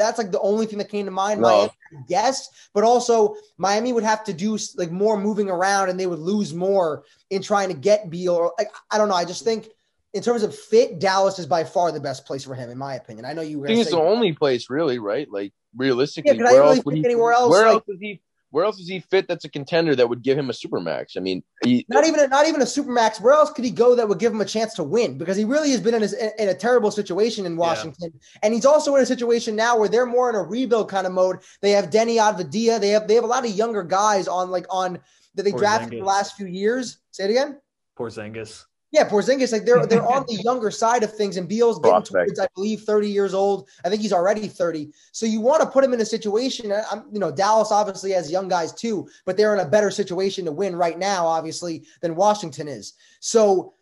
that's like the only thing that came to mind. Miami, I guess, but also Miami would have to do like more moving around, and they would lose more in trying to get Beal. Or, I don't know. I just think in terms of fit, Dallas is by far the best place for him, in my opinion. I know you. I think it's the only place, really, right? Like realistically, where else is he? Where else is he fit that's a contender that would give him a supermax? I mean, not even a supermax. Where else could he go that would give him a chance to win? Because he really has been in a terrible situation in Washington. Yeah. And he's also in a situation now where they're more in a rebuild kind of mode. They have Denny Advadia. They have a lot of younger guys that they drafted in the last few years. Say it again. Porzingis. Yeah, Porzingis, like they're on the younger side of things, and Beal's getting towards, I believe, 30 years old. I think he's already 30. So you want to put him in a situation. Dallas obviously has young guys too, but they're in a better situation to win right now, obviously, than Washington is. So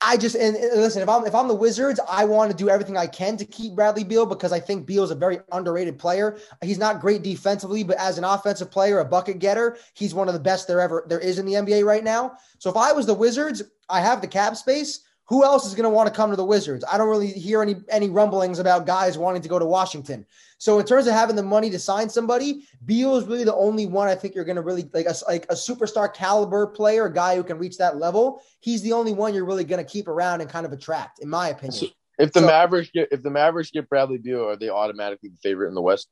I just and listen, if I'm the Wizards, I want to do everything I can to keep Bradley Beal because I think Beal's a very underrated player. He's not great defensively, but as an offensive player, a bucket getter, he's one of the best there is in the NBA right now. So if I was the Wizards, I have the cap space. Who else is going to want to come to the Wizards? I don't really hear any rumblings about guys wanting to go to Washington. So in terms of having the money to sign somebody, Beal is really the only one I think you're going to really like a superstar caliber player, a guy who can reach that level. He's the only one you're really going to keep around and kind of attract, in my opinion. So if the Mavericks get Bradley Beal, are they automatically the favorite in the West?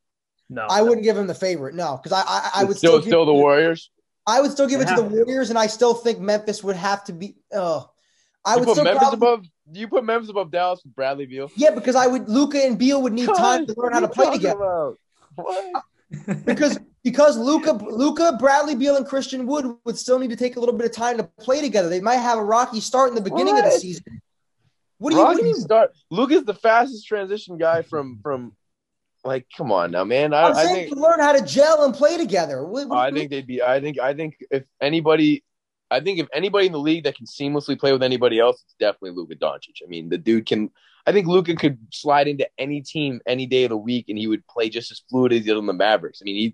No, I wouldn't give him the favorite. No, because I would still the Warriors. I would still give it to the Warriors, and I still think Memphis would have to be. Do you put Memphis above Dallas with Bradley Beal? Yeah, because Luka and Beal would need time to learn how to play together. What? Because Luka, Bradley Beal, and Christian Wood would still need to take a little bit of time to play together. They might have a rocky start in the beginning of the season. What do you start? Luka's the fastest transition guy from. Like, come on now, man. I think to learn how to gel and play together. I think if anybody in the league that can seamlessly play with anybody else, it's definitely Luka Doncic. I mean, the dude can. I think Luka could slide into any team any day of the week, and he would play just as fluid as he did on the Mavericks. I mean,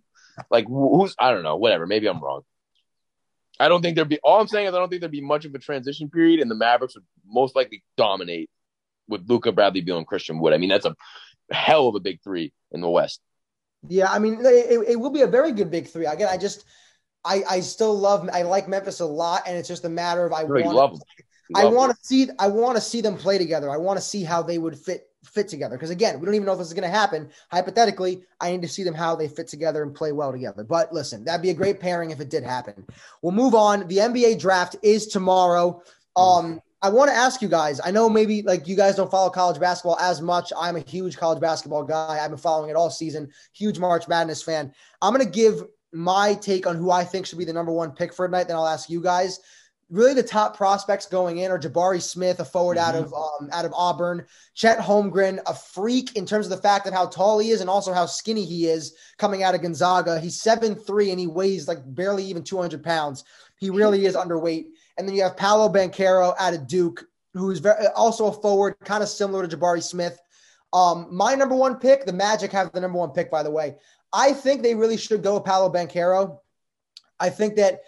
I don't know, whatever. Maybe I'm wrong. I don't think there'd be. All I'm saying is I don't think there'd be much of a transition period, and the Mavericks would most likely dominate with Luka, Bradley Beal, and Christian Wood. I mean, that's a hell of a big three in the West. Yeah, I mean, it will be a very good big three. Again, I like Memphis a lot, and it's just a matter of I want to see them play together. I want to see how they would fit together. Because again, we don't even know if this is going to happen. Hypothetically, I need to see them how they fit together and play well together. But listen, that'd be a great pairing if it did happen. We'll move on. The NBA draft is tomorrow. I want to ask you guys, I know maybe like you guys don't follow college basketball as much. I'm a huge college basketball guy. I've been following it all season. Huge March Madness fan. I'm going to give my take on who I think should be the number one pick for tonight. Then I'll ask you guys. Really the top prospects going in are Jabari Smith, a forward out of Auburn, Chet Holmgren, a freak in terms of the fact that how tall he is and also how skinny he is coming out of Gonzaga. He's 7'3" and he weighs like barely even 200 pounds. He really is underweight. And then you have Paolo Banchero out of Duke, who is also a forward, kind of similar to Jabari Smith. My number one pick, the Magic have the number one pick, by the way. I think they really should go with Paolo Banchero. I think that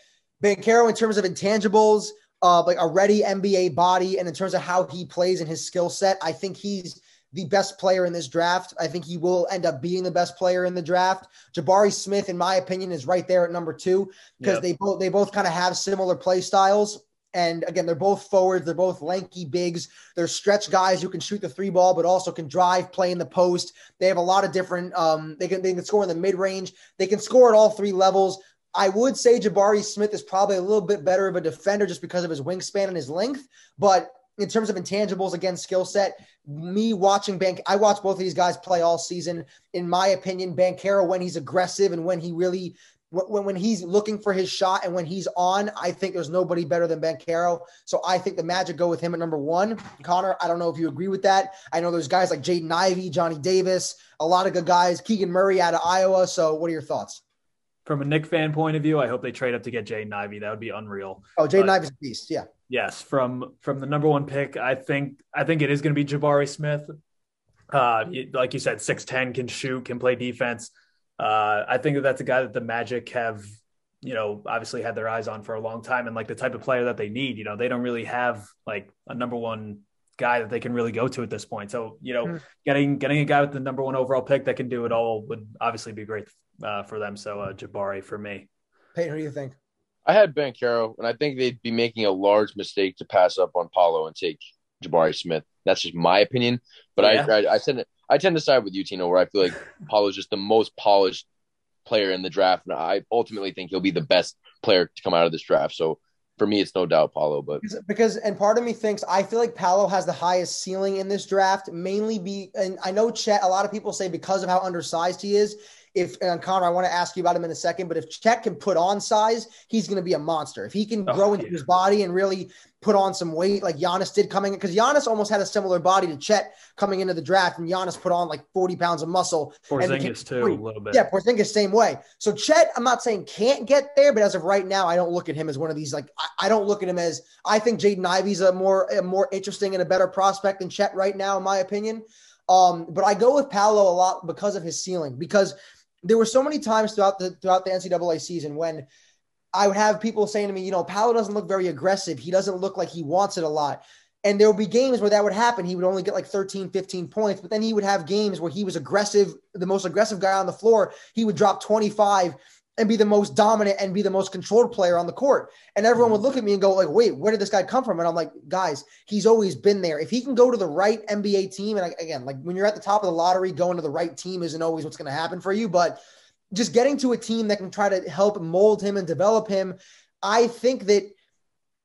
Banchero, in terms of intangibles, like a ready NBA body, and in terms of how he plays and his skill set, I think he's the best player in this draft. I think he will end up being the best player in the draft. Jabari Smith, in my opinion, is right there at number two because they both kind of have similar play styles. And again, they're both forwards. They're both lanky bigs. They're stretch guys who can shoot the three ball, but also can drive, play in the post. They have a lot of different they can score in the mid range. They can score at all three levels. I would say Jabari Smith is probably a little bit better of a defender just because of his wingspan and his length, but in terms of intangibles, again, skill set, me watching I watch both of these guys play all season. In my opinion, Banchero, when he's aggressive and when he really – when he's looking for his shot and when he's on, I think there's nobody better than Banchero. So I think the Magic go with him at number one. Connor, I don't know if you agree with that. I know there's guys like Jaden Ivey, Johnny Davis, a lot of good guys, Keegan Murray out of Iowa. So what are your thoughts? From a Knick fan point of view, I hope they trade up to get Jaden Ivey. That would be unreal. Oh, Jaden Ivey's a beast, yeah. Yes, from the number one pick, I think it is going to be Jabari Smith. Like you said, 6'10", can shoot, can play defense. I think that's a guy that the Magic have, obviously had their eyes on for a long time, and like the type of player that they need. They don't really have like a number one guy that they can really go to at this point. So, getting a guy with the number one overall pick that can do it all would obviously be great for them. So Jabari for me. Peyton, who do you think? I had Banchero, and I think they'd be making a large mistake to pass up on Paolo and take Jabari Smith. That's just my opinion, but yeah. I tend to side with you, Tino, where I feel like Paolo's just the most polished player in the draft, and I ultimately think he'll be the best player to come out of this draft. So for me, it's no doubt Paolo. But because part of me thinks I feel like Paolo has the highest ceiling in this draft, and I know Chet. A lot of people say because of how undersized he is. And Connor, I want to ask you about him in a second, but if Chet can put on size, he's going to be a monster. If he can grow into his body and really put on some weight like Giannis did coming in, because Giannis almost had a similar body to Chet coming into the draft, and Giannis put on like 40 pounds of muscle. Porzingis too, a little bit. Yeah, Porzingis, same way. So Chet, I'm not saying can't get there, but as of right now, I don't look at him as one of these, like I don't look at him as, I think Jaden Ivey's a more interesting and a better prospect than Chet right now, in my opinion. But I go with Paolo a lot because of his ceiling, because there were so many times throughout the NCAA season when I would have people saying to me, Paolo doesn't look very aggressive. He doesn't look like he wants it a lot. And there would be games where that would happen. He would only get like 13, 15 points, but then he would have games where he was aggressive, the most aggressive guy on the floor. He would drop 25 and be the most dominant and be the most controlled player on the court. And everyone would look at me and go like, wait, where did this guy come from? And I'm like, guys, he's always been there. If he can go to the right NBA team, and again, like when you're at the top of the lottery, going to the right team isn't always what's going to happen for you, but just getting to a team that can try to help mold him and develop him. I think that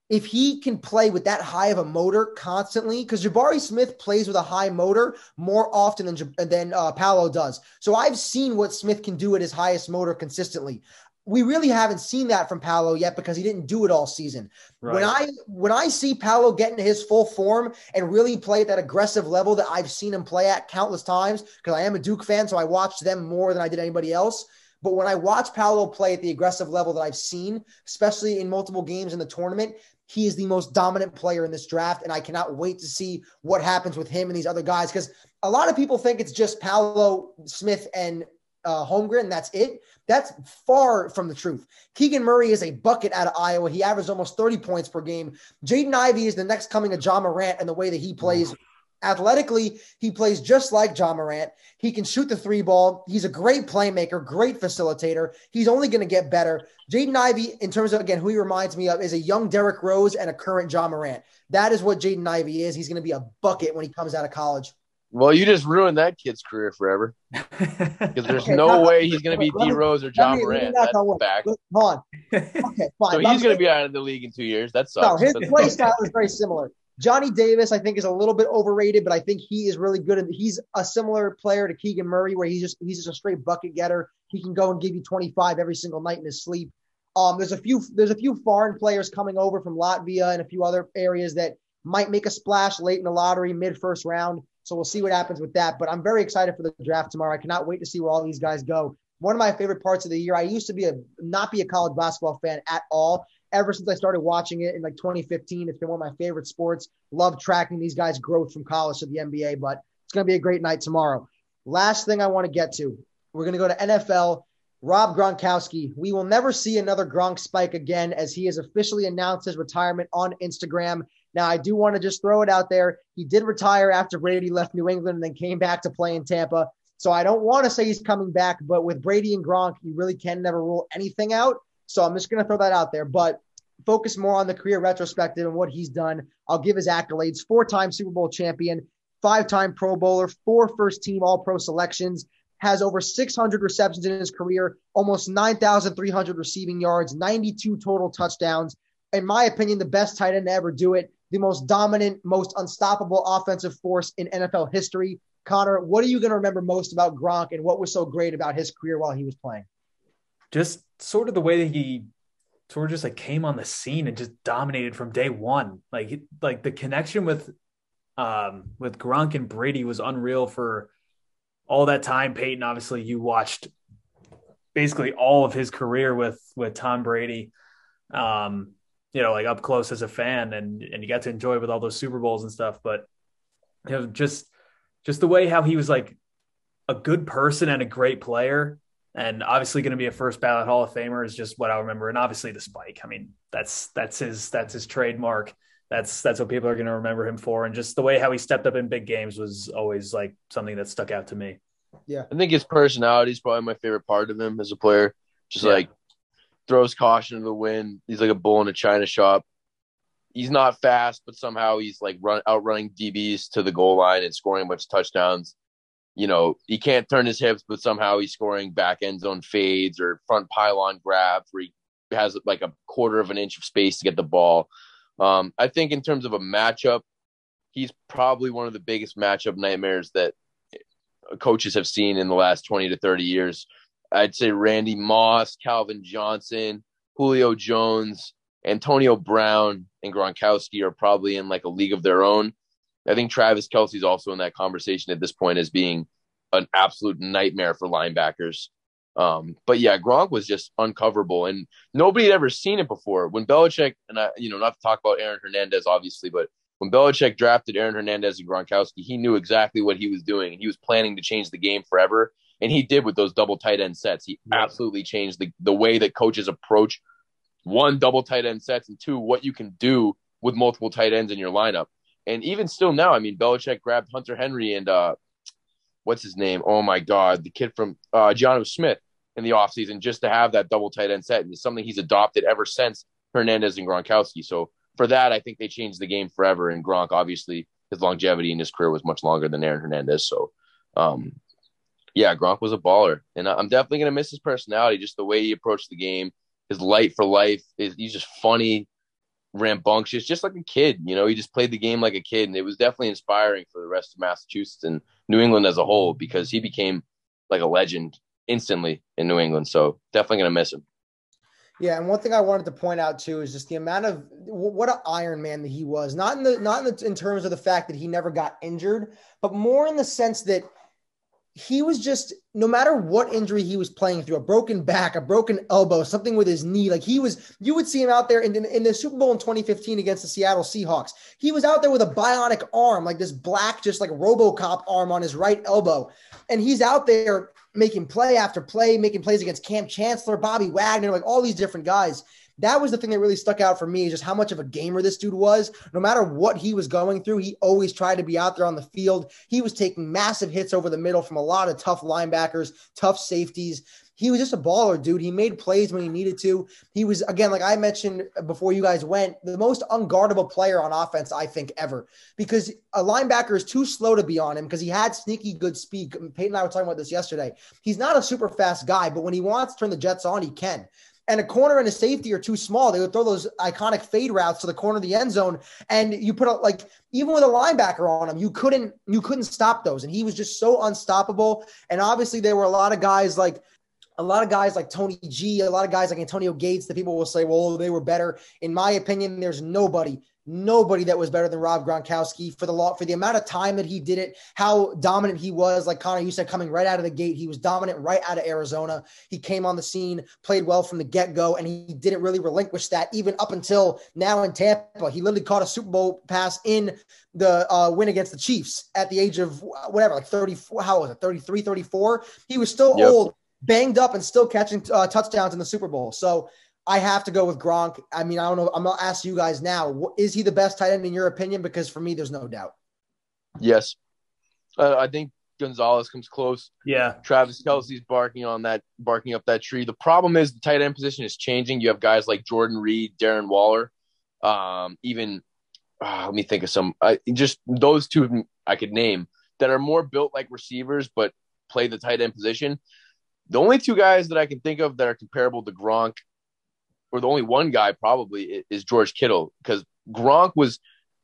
if he can play with that high of a motor constantly, because Jabari Smith plays with a high motor more often than Paolo does. So I've seen what Smith can do at his highest motor consistently. We really haven't seen that from Paolo yet because he didn't do it all season. Right. When I see Paolo get into his full form and really play at that aggressive level that I've seen him play at countless times, because I am a Duke fan, so I watched them more than I did anybody else. But when I watch Paolo play at the aggressive level that I've seen, especially in multiple games in the tournament, he is the most dominant player in this draft, and I cannot wait to see what happens with him and these other guys, because a lot of people think it's just Paolo, Smith, and Holmgren. That's it. That's far from the truth. Keegan Murray is a bucket out of Iowa. He averaged almost 30 points per game. Jaden Ivey is the next coming of Ja Morant and the way that he plays. Athletically, he plays just like Ja Morant. He can shoot the three ball. He's a great playmaker, great facilitator. He's only going to get better. Jaden Ivey, in terms of, again, who he reminds me of, is a young Derrick Rose and a current Ja Morant. That is what Jaden Ivey is. He's going to be a bucket when he comes out of college. Well, you just ruined that kid's career forever, because there's no way he's going to be D Rose or John Morant. Hold on. Okay, fine. So he's going to be out of the league in 2 years. That sucks. No, his play style is very similar. Johnny Davis, I think, is a little bit overrated, but I think he is really good. And he's a similar player to Keegan Murray, where he's just a straight bucket getter. He can go and give you 25 every single night in his sleep. There's a few foreign players coming over from Latvia and a few other areas that might make a splash late in the lottery, mid first round. So we'll see what happens with that. But I'm very excited for the draft tomorrow. I cannot wait to see where all these guys go. One of my favorite parts of the year. I used to not be a college basketball fan at all. Ever since I started watching it in like 2015, it's been one of my favorite sports. Love tracking these guys' growth from college to the NBA, but it's going to be a great night tomorrow. Last thing I want to get to, we're going to go to NFL. Rob Gronkowski, we will never see another Gronk spike again, as he has officially announced his retirement on Instagram. Now, I do want to just throw it out there. He did retire after Brady left New England and then came back to play in Tampa. So I don't want to say he's coming back, but with Brady and Gronk, you really can never rule anything out. So I'm just going to throw that out there, but focus more on the career retrospective and what he's done. I'll give his accolades: 4-time Super Bowl champion, 5-time Pro Bowler, 4 first-team All-Pro selections, has over 600 receptions in his career, almost 9,300 receiving yards, 92 total touchdowns. In my opinion, the best tight end to ever do it. the most dominant, most unstoppable offensive force in NFL history. Connor, what are you going to remember most about Gronk, and what was so great about his career while he was playing? Just sort of the way that he sort of just like came on the scene and just dominated from day one. Like the connection with Gronk and Brady was unreal for all that time. Peyton, obviously you watched basically all of his career with Tom Brady, you know, like up close as a fan, and you got to enjoy it with all those Super Bowls and stuff. But you know, just the way how he was like a good person and a great player, and obviously going to be a first ballot Hall of Famer is just what I remember. And obviously the spike, I mean, that's his trademark. That's what people are going to remember him for. And just the way how he stepped up in big games was always like something that stuck out to me. Yeah. I think his personality is probably my favorite part of him as a player. Just like throws caution to the wind. He's like a bull in a China shop. He's not fast, but somehow he's like outrunning DBs to the goal line and scoring a bunch of touchdowns. You know, he can't turn his hips, but somehow he's scoring back end zone fades or front pylon grabs where he has like a quarter of an inch of space to get the ball. I think in terms of a matchup, he's probably one of the biggest matchup nightmares that coaches have seen in the last 20 to 30 years. I'd say Randy Moss, Calvin Johnson, Julio Jones, Antonio Brown, and Gronkowski are probably in like a league of their own. I think Travis Kelce's also in that conversation at this point as being an absolute nightmare for linebackers. But yeah, Gronk was just uncoverable, and nobody had ever seen it before. When Belichick, and I, you know, not to talk about Aaron Hernandez, obviously, but when Belichick drafted Aaron Hernandez and Gronkowski, he knew exactly what he was doing. He was planning to change the game forever. And he did with those double tight end sets. He absolutely changed the way that coaches approach one, double tight end sets, and two, what you can do with multiple tight ends in your lineup. And even still now, I mean, Belichick grabbed Hunter Henry and what's his name? Oh, my God, the kid from Geno Smith in the offseason just to have that double tight end set. And it's something he's adopted ever since Hernandez and Gronkowski. So for that, I think they changed the game forever. And Gronk, obviously, his longevity in his career was much longer than Aaron Hernandez. So, yeah, Gronk was a baller. And I'm definitely going to miss his personality, just the way he approached the game, his light for life. He's just funny, rambunctious, just like a kid. You know, he just played the game like a kid, and it was definitely inspiring for the rest of Massachusetts and New England as a whole, because he became like a legend instantly in New England. So definitely going to miss him. Yeah. And one thing I wanted to point out too is just the amount of what an Iron Man that he was, in terms of the fact that he never got injured, but more in the sense that he was just, no matter what injury he was playing through, a broken back, a broken elbow, something with his knee, like he was, you would see him out there in the Super Bowl in 2015 against the Seattle Seahawks. He was out there with a bionic arm, like this black, just like RoboCop arm on his right elbow. And he's out there making play after play, making plays against Cam Chancellor, Bobby Wagner, like all these different guys. That was the thing that really stuck out for me, just how much of a gamer this dude was. No matter what he was going through, he always tried to be out there on the field. He was taking massive hits over the middle from a lot of tough linebackers, tough safeties. He was just a baller, dude. He made plays when he needed to. He was, again, like I mentioned before you guys went, the most unguardable player on offense, I think, ever. Because a linebacker is too slow to be on him because he had sneaky good speed. Peyton and I were talking about this yesterday. He's not a super fast guy, but when he wants to turn the jets on, he can. And a corner and a safety are too small. They would throw those iconic fade routes to the corner of the end zone. And you put out, like, even with a linebacker on him, you couldn't stop those. And he was just so unstoppable. And obviously there were a lot of guys like Tony G, a lot of guys like Antonio Gates that people will say, well, they were better. In my opinion, there's nobody that was better than Rob Gronkowski for the amount of time that he did it, how dominant he was. Like Connor, you said, coming right out of the gate, he was dominant right out of Arizona. He came on the scene, played well from the get-go, and he didn't really relinquish that even up until now in Tampa. He literally caught a Super Bowl pass in the win against the Chiefs at the age of whatever, like 34, how was it, 33, 34? He was still old, banged up, and still catching touchdowns in the Super Bowl. So I have to go with Gronk. I mean, I don't know. I'm going to ask you guys now. Is he the best tight end in your opinion? Because for me, there's no doubt. Yes. I think Gonzalez comes close. Yeah. Travis Kelce's barking up that tree. The problem is the tight end position is changing. You have guys like Jordan Reed, Darren Waller, let me think of some. Just those two I could name that are more built like receivers but play the tight end position. The only two guys that I can think of that are comparable to Gronk, or the only one guy probably, is George Kittle, because Gronk was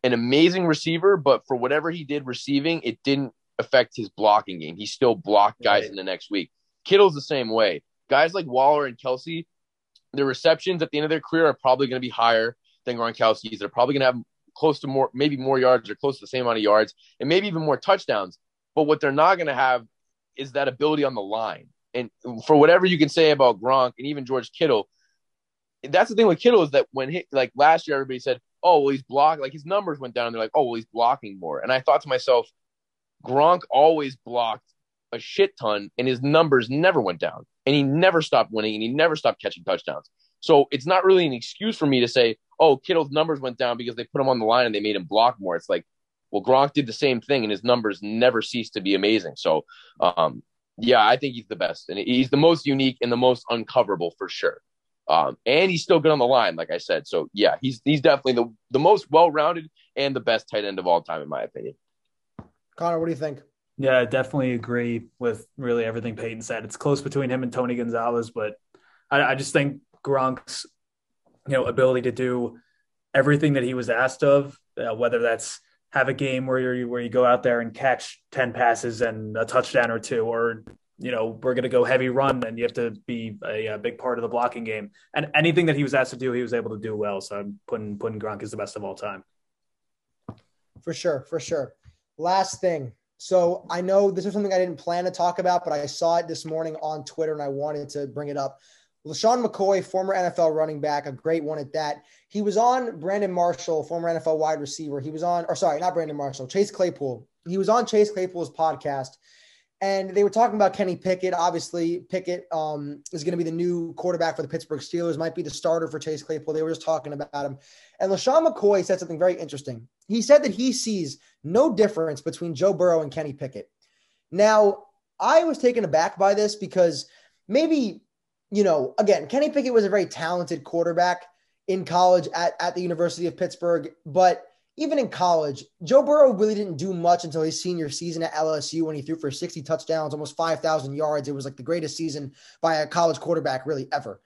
an amazing receiver, but for whatever he did receiving, it didn't affect his blocking game. He still blocked guys in the next week. Kittle's the same way. Guys like Waller and Kelsey, their receptions at the end of their career are probably going to be higher than Gronkowski's. They're probably going to have close to more, maybe more yards or close to the same amount of yards and maybe even more touchdowns. But what they're not going to have is that ability on the line. And for whatever you can say about Gronk and even George Kittle, that's the thing with Kittle is that when he, like last year, everybody said, oh, well, he's blocked. Like his numbers went down and they're like, oh, well, he's blocking more. And I thought to myself, Gronk always blocked a shit ton and his numbers never went down and he never stopped winning and he never stopped catching touchdowns. So it's not really an excuse for me to say, oh, Kittle's numbers went down because they put him on the line and they made him block more. It's like, well, Gronk did the same thing and his numbers never ceased to be amazing. So, yeah, I think he's the best and he's the most unique and the most uncoverable for sure. And he's still good on the line, like I said. So, yeah, he's definitely the most well-rounded and the best tight end of all time, in my opinion. Connor, what do you think? Yeah, I definitely agree with really everything Peyton said. It's close between him and Tony Gonzalez, but I just think Gronk's, ability to do everything that he was asked of, whether that's have a game where you go out there and catch 10 passes and a touchdown or two, or we're going to go heavy run and you have to be a big part of the blocking game. And anything that he was asked to do, he was able to do well. So I'm putting Gronk as the best of all time. For sure. Last thing. So I know this is something I didn't plan to talk about, but I saw it this morning on Twitter and I wanted to bring it up. LaShawn McCoy, former NFL running back, a great one at that. He was on Brandon Marshall, former NFL wide receiver. Chase Claypool. He was on Chase Claypool's podcast. And they were talking about Kenny Pickett. Obviously, Pickett is going to be the new quarterback for the Pittsburgh Steelers, might be the starter for Chase Claypool. They were just talking about him. And LaShawn McCoy said something very interesting. He said that he sees no difference between Joe Burrow and Kenny Pickett. Now, I was taken aback by this because maybe, again, Kenny Pickett was a very talented quarterback in college at the University of Pittsburgh, but even in college, Joe Burrow really didn't do much until his senior season at LSU when he threw for 60 touchdowns, almost 5,000 yards. It was like the greatest season by a college quarterback really ever.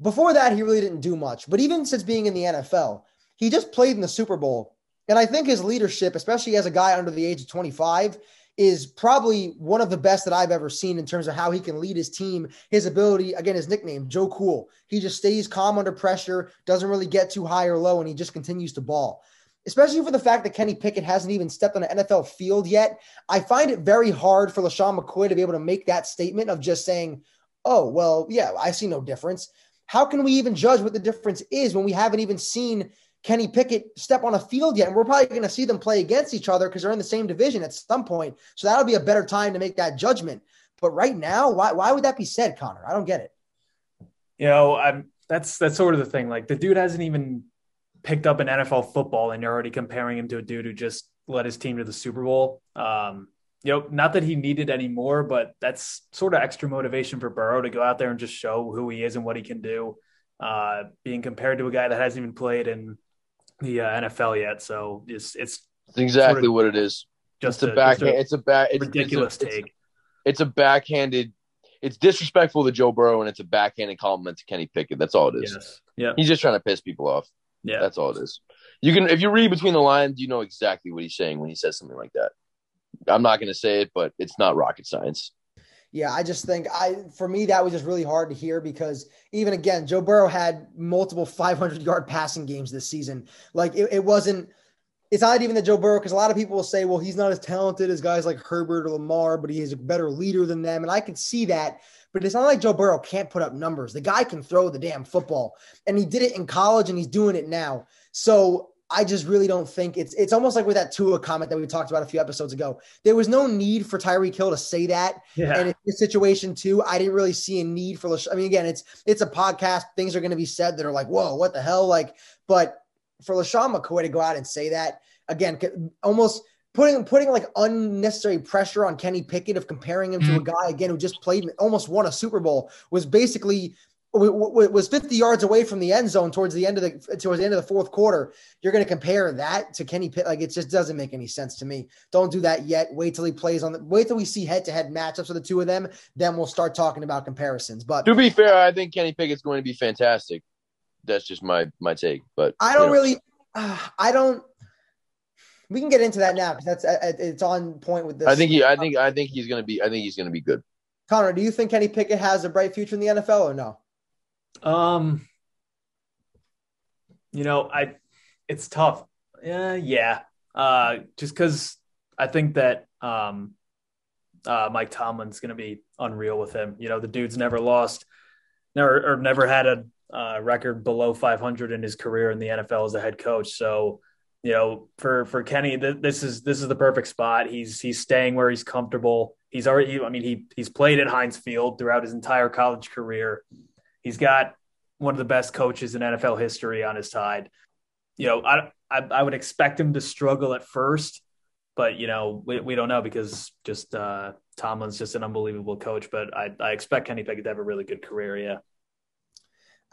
Before that, he really didn't do much. But even since being in the NFL, he just played in the Super Bowl. And I think his leadership, especially as a guy under the age of 25, is probably one of the best that I've ever seen in terms of how he can lead his team, his ability, again, his nickname, Joe Cool. He just stays calm under pressure, doesn't really get too high or low, and he just continues to ball. Especially for the fact that Kenny Pickett hasn't even stepped on an NFL field yet, I find it very hard for LaShawn McCoy to be able to make that statement of just saying, oh, well, yeah, I see no difference. How can we even judge what the difference is when we haven't even seen Kenny Pickett step on a field yet? And we're probably going to see them play against each other because they're in the same division at some point. So that'll be a better time to make that judgment. But right now, why would that be said, Connor? I don't get it. That's sort of the thing. Like the dude hasn't even picked up an NFL football and you're already comparing him to a dude who just led his team to the Super Bowl. Not that he needed any more, but that's sort of extra motivation for Burrow to go out there and just show who he is and what he can do, being compared to a guy that hasn't even played in the NFL yet. So it's exactly sort of what it is. It's disrespectful to Joe Burrow and it's a backhanded compliment to Kenny Pickett. That's all it is. Yes. Yeah. He's just trying to piss people off. Yeah, that's all it is. If you read between the lines, you know exactly what he's saying when he says something like that. I'm not going to say it, but it's not rocket science. Yeah, I just think for me, that was just really hard to hear because even again, Joe Burrow had multiple 500-yard passing games this season. Like it's not even the Joe Burrow, because a lot of people will say, well, he's not as talented as guys like Herbert or Lamar, but he is a better leader than them. And I can see that. But it's not like Joe Burrow can't put up numbers. The guy can throw the damn football, and he did it in college, and he's doing it now. So I just really don't think it's almost like with that Tua comment that we talked about a few episodes ago. There was no need for Tyreek Hill to say that. Yeah. And in this situation too, I didn't really see a need for LaShawn. I mean, again, it's a podcast. Things are going to be said that are like, whoa, what the hell? But for LaShawn McCoy to go out and say that, again, almost – Putting like unnecessary pressure on Kenny Pickett of comparing him to a guy, again, who just played and almost won a Super Bowl, was basically was 50 yards away from the end zone towards the end of the fourth quarter. You're going to compare that to Kenny Pickett? Like, it just doesn't make any sense to me. Don't do that yet. Wait till we see head-to-head matchups of the two of them. Then we'll start talking about comparisons. But to be fair, I think Kenny Pickett's going to be fantastic. That's just my take. But I don't really. We can get into that now because that's it's on point with this. I think he's going to be good. Connor, do you think Kenny Pickett has a bright future in the NFL or no? It's tough. Yeah. Just because I think that Mike Tomlin's going to be unreal with him. You know, the dude's never lost, never had a record below 500 in his career in the NFL as a head coach. So, you know, for Kenny, this is the perfect spot. He's staying where he's comfortable. He's already, he's played at Heinz Field throughout his entire college career. He's got one of the best coaches in NFL history on his side. You know, I would expect him to struggle at first, but, you know, we don't know because just Tomlin's just an unbelievable coach. But I expect Kenny Pickett to have a really good career, yeah.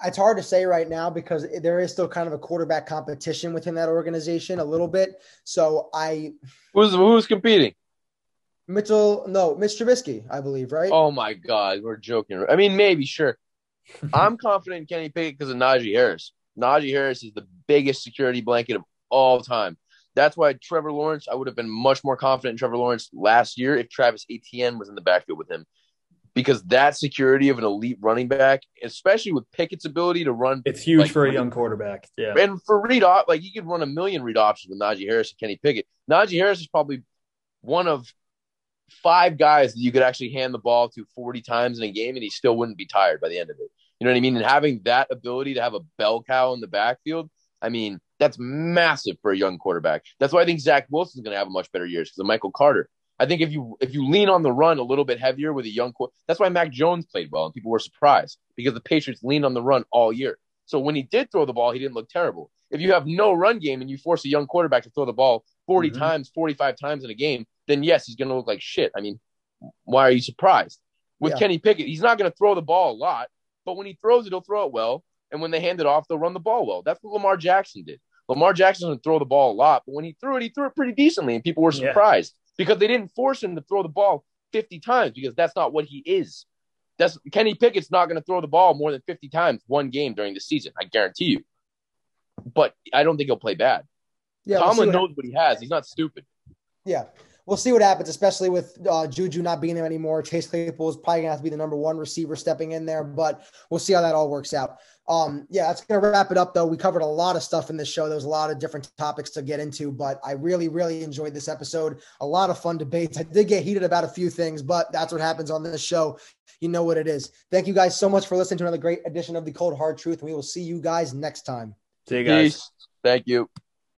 It's hard to say right now because there is still kind of a quarterback competition within that organization a little bit. So Who's competing? Mitch Trubisky, I believe, right? Oh, my God, we're joking. I mean, maybe, sure. I'm confident in Kenny Pickett because of Najee Harris. Najee Harris is the biggest security blanket of all time. That's why Trevor Lawrence, I would have been much more confident in Trevor Lawrence last year if Travis Etienne was in the backfield with him. Because that security of an elite running back, especially with Pickett's ability to run. It's huge for a young quarterback. Yeah. And for read off, you could run a million read options with Najee Harris and Kenny Pickett. Najee Harris is probably one of five guys that you could actually hand the ball to 40 times in a game and he still wouldn't be tired by the end of it. You know what I mean? And having that ability to have a bell cow in the backfield, that's massive for a young quarterback. That's why I think Zach Wilson's going to have a much better year because of Michael Carter. I think if you lean on the run a little bit heavier with a young quarterback, that's why Mac Jones played well and people were surprised because the Patriots leaned on the run all year. So when he did throw the ball, he didn't look terrible. If you have no run game and you force a young quarterback to throw the ball 40 times, 45 times in a game, then yes, he's going to look like shit. Why are you surprised? With Kenny Pickett, he's not going to throw the ball a lot, but when he throws it, he'll throw it well. And when they hand it off, they'll run the ball well. That's what Lamar Jackson did. Lamar Jackson didn't throw the ball a lot, but when he threw it pretty decently, and people were surprised because they didn't force him to throw the ball 50 times because that's not what he is. Kenny Pickett's not going to throw the ball more than 50 times one game during the season, I guarantee you. But I don't think he'll play bad. Yeah, Tomlin knows what he has. He's not stupid. Yeah. We'll see what happens, especially with Juju not being there anymore. Chase Claypool is probably going to have to be the number one receiver stepping in there, but we'll see how that all works out. That's going to wrap it up, though. We covered a lot of stuff in this show. There was a lot of different topics to get into, but I really, really enjoyed this episode. A lot of fun debates. I did get heated about a few things, but that's what happens on this show. You know what it is. Thank you guys so much for listening to another great edition of The Cold Hard Truth. We will see you guys next time. See you guys. Peace. Thank you.